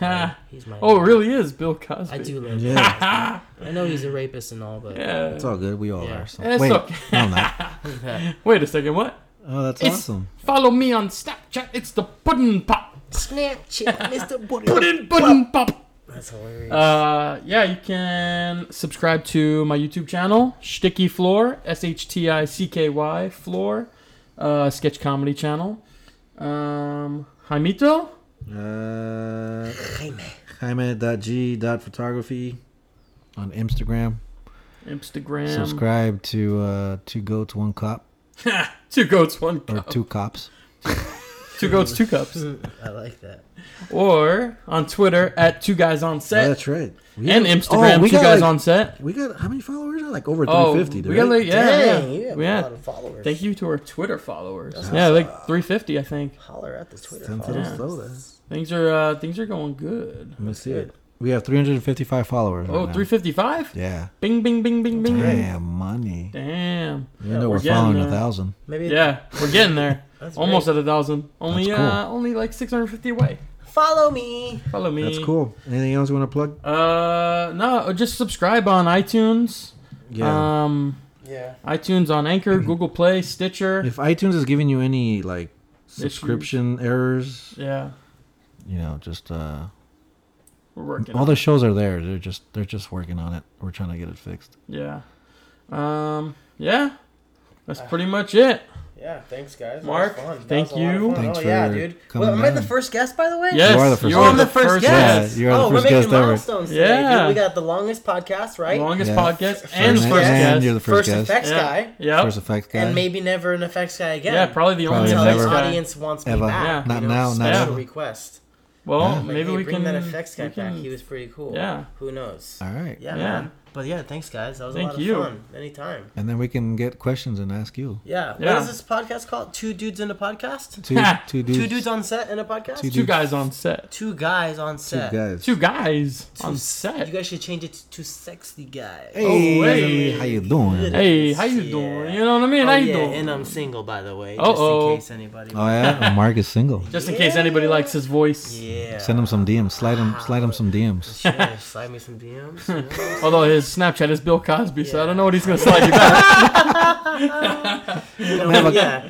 it really is Bill Cosby. I do love Bill Cosby. I know he's a rapist and all, but it's all good. We all are. So. Wait a second. What? Oh, that's awesome. Follow me on Snapchat. It's the Puddin' Pop. Snapchat, Mr. Puddin' Pop. That's hilarious. Yeah, you can subscribe to my YouTube channel, Shticky Floor, SHTICKY Floor, sketch comedy channel. Jaimito? Jaime.g.photography on Instagram. Subscribe to Two Goats, One Cop. Two Goats, One Cop. Or Two Cops. Two Goats, Two Cups. I like that. Or on Twitter at Two Guys On Set. Oh, that's right. And Instagram, Two Guys On Set. We got, how many followers? Like over 350, dude. We got a lot of followers. Thank you to our Twitter followers. That's like 350, I think. Holler at the Twitter followers. Things are going good. Let's see it. We have 355 followers. Oh, 355? Yeah. Bing, bing, bing, bing, bing. Damn, money. Damn. You know we're following 1,000. Maybe. Yeah, we're getting there. Almost at 1,000. Only like 650 away. Follow me. That's cool. Anything else you want to plug? No, just subscribe on iTunes. Yeah. iTunes on Anchor, Google Play, Stitcher. If iTunes is giving you any like subscription errors, yeah, you know, just we're working. All the shows are there. They're just working on it. We're trying to get it fixed. Yeah. Yeah. That's pretty much it. Yeah. Thanks, guys. Mark, that was fun. Thank you. Thanks dude. Well, am I the first guest, by the way? Yes. You are the first guest. Yeah, you're the first guest. We're making milestones today. Yeah. Dude, we got the longest podcast, right? Longest podcast and first guest. And you're the first guest. Effects guy. Yeah. First effects guy. And maybe never an effects guy again. Yeah. Probably the only audience wants me back. Not now. Special request. Well, maybe we can bring that effects guy back. He was pretty cool. Yeah. Who knows? All right. Yeah, man. But yeah, thanks, guys. That was a lot of fun. Anytime. And then we can get questions and ask you. Yeah. What is this podcast called? Two Dudes in a Podcast? Two Dudes on Set in a Podcast? Two Guys on Set. Two Guys on Set. You guys should change it to Sexy Guys. Hey. How you doing? Hey, how you doing? You know what I mean? How you doing? And I'm single, by the way. Just in case anybody. Oh, yeah? Mark is single. Just in case anybody likes his voice. Yeah. Send him some DMs. Slide him some DMs. Sure. Slide me some DMs. Yeah. Although his Snapchat is Bill Cosby, so I don't know what he's gonna slide you back.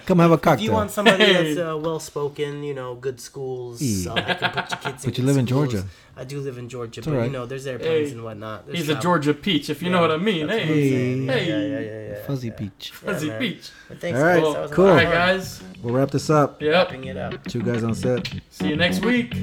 come have a cocktail. If you want somebody that's well spoken, you know, good schools, they can put your kids in. But you live in Georgia. I do live in Georgia, but you know, there's airplanes and whatnot. There's a Georgia peach, if you know what I mean. Hey, fuzzy peach. Well, thanks, all right, guys. Cool. All right, guys. We'll wrap this up. Yep. Wrapping it up. Two Guys on Set. See you next week.